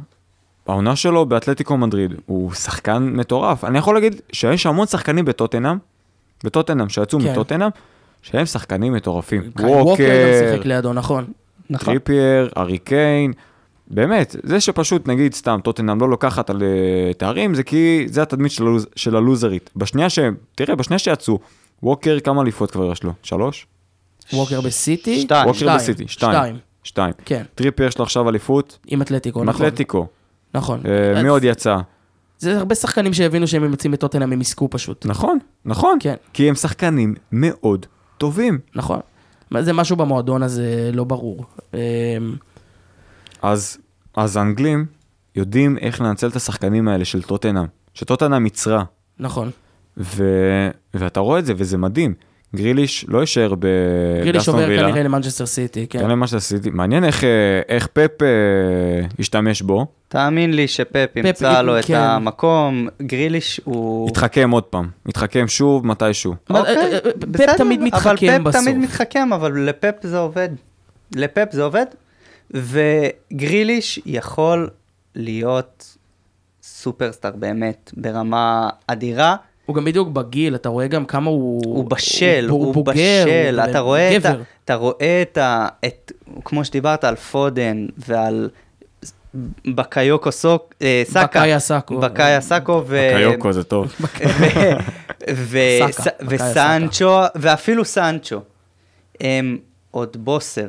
העונה שלו באתלטיקו מדריד, הוא שחקן מטורף. אני יכול להגיד שיש המון שחקנים בטוטנהאם, בטוטנהאם, שיצאו מטוטנהאם, שהם שחקנים מטורפים. ווקר, טריפר, ארי קיין, באמת, זה שפשוט נגיד סתם טוטנהאם לא לוקחת על תארים, זה כי זה התדמית של, הלוז, של הלוזרית. בשנייה שהם, תראה, בשנייה שיצאו, ווקר כמה ליפות כבר יש לו? שלוש? ווקר בסיטי? שתיים. ווקר בסיטי, שתיים. שתיים. כן. טריפר יש לו עכשיו אליפות. עם אתלטיקו, נכון. אתלטיקו. נכון. מי עוד יצא? זה הרבה שחקנים שהבינו שהם ממצאים את טוטנהאם, הם עסקו פשוט. נכון, נכון. כן. כי הם שחקנים מאוד טובים. נכון. זה משהו במועדון הזה לא ברור. אז, אז האנגלים יודעים איך לנצל את השחקנים האלה של טוטנהאם, שטוטנהאם יצרה. נכון. ו... ואתה רואה את זה, וזה מדהים. גריליש לא ישאר ב... גריליש עובר כנראה למנצ'סטר סיטי, כן. כנראה למנצ'סטר סיטי. מעניין איך, איך פפ השתמש בו. תאמין לי שפפ ימצא לו את המקום. גריליש הוא... התחכם עוד פעם. מתחכם שוב, מתישהו. פפ תמיד מתחכם בסוף. פפ תמיד מתחכם, אבל לפפ זה עובד. לפפ זה עובד. וגריליש יכול להיות סופרסטאר באמת, ברמה אדירה. הוא גם בדיוק בגיל, אתה רואה גם כמה הוא... הוא בשל, הוא בוגר, הוא גבר. אתה רואה את, כמו שדיברת על פודן ועל בקיוקו סאקה. בקאיה סאקו. בקאיה סאקו ו... בקיוקו זה טוב. וסנצ'ו, ואפילו סנצ'ו. הם עוד בוסר.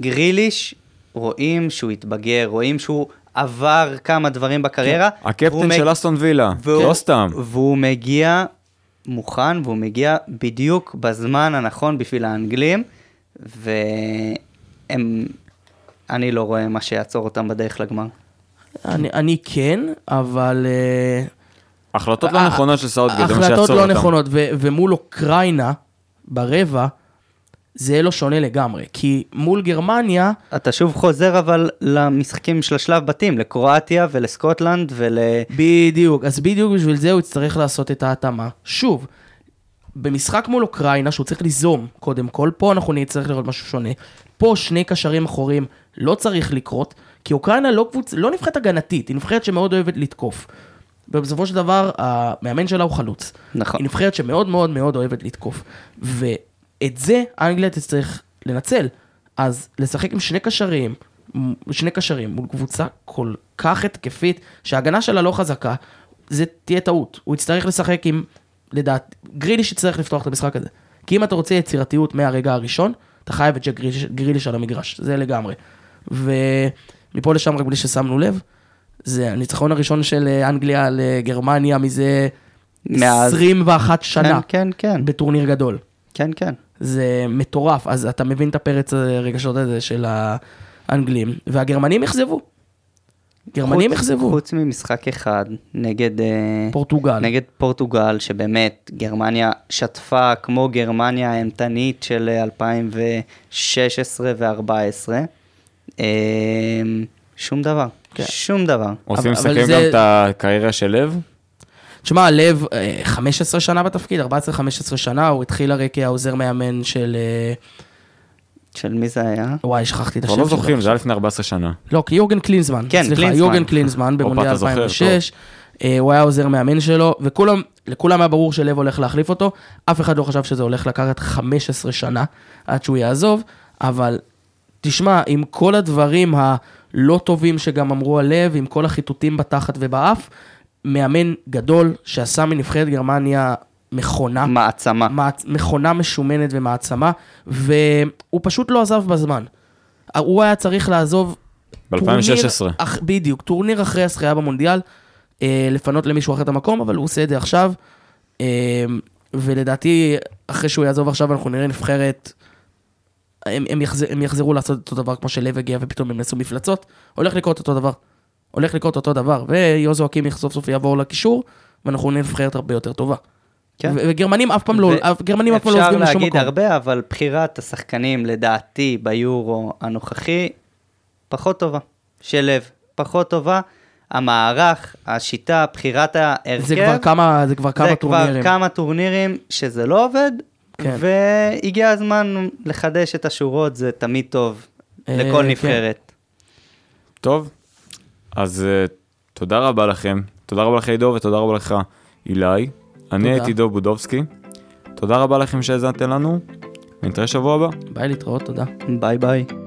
גריליש, רואים שהוא התבגר, רואים שהוא... עבר כמה דברים בקריירה. הקפטן של אסטון וילה, לא סתם. והוא מגיע מוכן, והוא מגיע בדיוק בזמן הנכון בשביל האנגלים, והם, אני לא רואה מה שיעצור אותם בדרך לגמר. אני כן, אבל... החלטות לא נכונות של סאודגייט, החלטות לא נכונות, ומול אוקראינה, ברבע, זה לא שונה לגמרי, כי מול גרמניה... אתה שוב חוזר אבל למשחקים של השלב בתים, לקרואטיה ולסקוטלנד ול... בדיוק, אז בדיוק בשביל זה הוא יצטרך לעשות את ההתאמה. שוב, במשחק מול אוקראינה, שהוא צריך ליזום קודם כל, פה אנחנו נצטרך לראות משהו שונה. פה שני קשרים אחורים לא צריך לקרות, כי אוקראינה לא, קבוצ... לא נבחרת הגנתית, היא נבחרת שמאוד אוהבת לתקוף. ובסופו של דבר, המאמן שלה הוא חלוץ. נכון. היא נבחרת שמאוד מאוד מאוד אוהבת לתקוף. ו... את זה אנגליה תצטרך לנצל, אז לשחק עם שני קשרים, שני קשרים מול קבוצה כל כך התקפית, שההגנה שלה לא חזקה, זה תהיה טעות. הוא יצטרך לשחק עם, לדעת, גריליש יצטרך לפתוח את המשחק הזה. כי אם אתה רוצה יצירתיות מהרגע הראשון, אתה חייב את שגריליש, גריליש על המגרש, זה לגמרי. ומפה לשם רק בלי ששמנו לב, זה הניצחון הראשון של אנגליה לגרמניה מזה מאז... עשרים ואחת שנה, כן, כן, כן. בטורניר גדול. כן, כן. זה מטורף, אז אתה מבין את הפרץ הרגשות הזה של האנגלים, והגרמנים יחזבו. גרמנים יחזבו. חוץ ממשחק אחד, נגד... פורטוגל. נגד פורטוגל, שבאמת גרמניה שטפה כמו גרמניה האמתנית של אלפיים ושש עשרה ו-ארבע עשרה. שום דבר. כן. שום דבר. עושים מסכים זה... גם את הקריירה של לב? תשמע, לב חמש עשרה שנה בתפקיד, ארבע עשרה חמש עשרה שנה, הוא התחיל הרי כעוזר מאמן של... של מי זה היה? וואי, שכחתי את השם. לא זוכרים, זה היה לפני ארבע עשרה שנה. לא, כי יורגן קלינסמן. כן, סליחה, קלינסמן. יורגן קלינסמן, במונדיאל אלפיים ושש, הוא היה עוזר מאמן שלו, וכולם היה ברור שלב הולך להחליף אותו, אף אחד לא חשב שזה הולך לקחת חמש עשרה שנה עד שהוא יעזוב, אבל תשמע, עם כל הדברים הלא טובים שגם אמרו הלב, עם כל החיתותים בתחת ובאף, מאמן גדול שעשה מנבחרת גרמניה מכונה. מעצמה. מעצ... מכונה משומנת ומעצמה, והוא פשוט לא עזב בזמן. הוא היה צריך לעזוב... ב-אלפיים ושש עשרה. אח... בדיוק, טורניר אחרי השחייה במונדיאל, אה, לפנות למישהו אחר את המקום, אבל הוא עושה את זה עכשיו, אה, ולדעתי, אחרי שהוא יעזוב עכשיו, אנחנו נראה נבחרת... הם, הם, יחז... הם יחזרו לעשות אותו דבר, כמו שלב הגיע, ופתאום הם נסו מפלצות. הולך לקרות אותו דבר. הולך לקרות אותו דבר, ויוזו הקים יחסוף סוף יעבור לקישור, ואנחנו נבחרת הרבה יותר טובה. וגרמנים אף פעם לא, גרמנים אף פעם לא עוזבים לשום מקום. אפשר להגיד הרבה, אבל בחירת השחקנים, לדעתי, ביורו הנוכחי, פחות טובה. שלב, פחות טובה. המערך, השיטה, בחירת ההרכב. זה כבר כמה, זה כבר כמה טורנירים. זה כבר כמה טורנירים שזה לא עובד, והגיע הזמן לחדש את השורות, זה תמיד טוב, לכל נבחרת. טוב. אז uh, תודה רבה לכם, תודה רבה לך עידו ותודה רבה לך אילי, אני הייתי עידו בודובסקי, תודה רבה לכם שהזנתם לנו, נתראה שבוע הבא. ביי, להתראות, תודה. ביי ביי.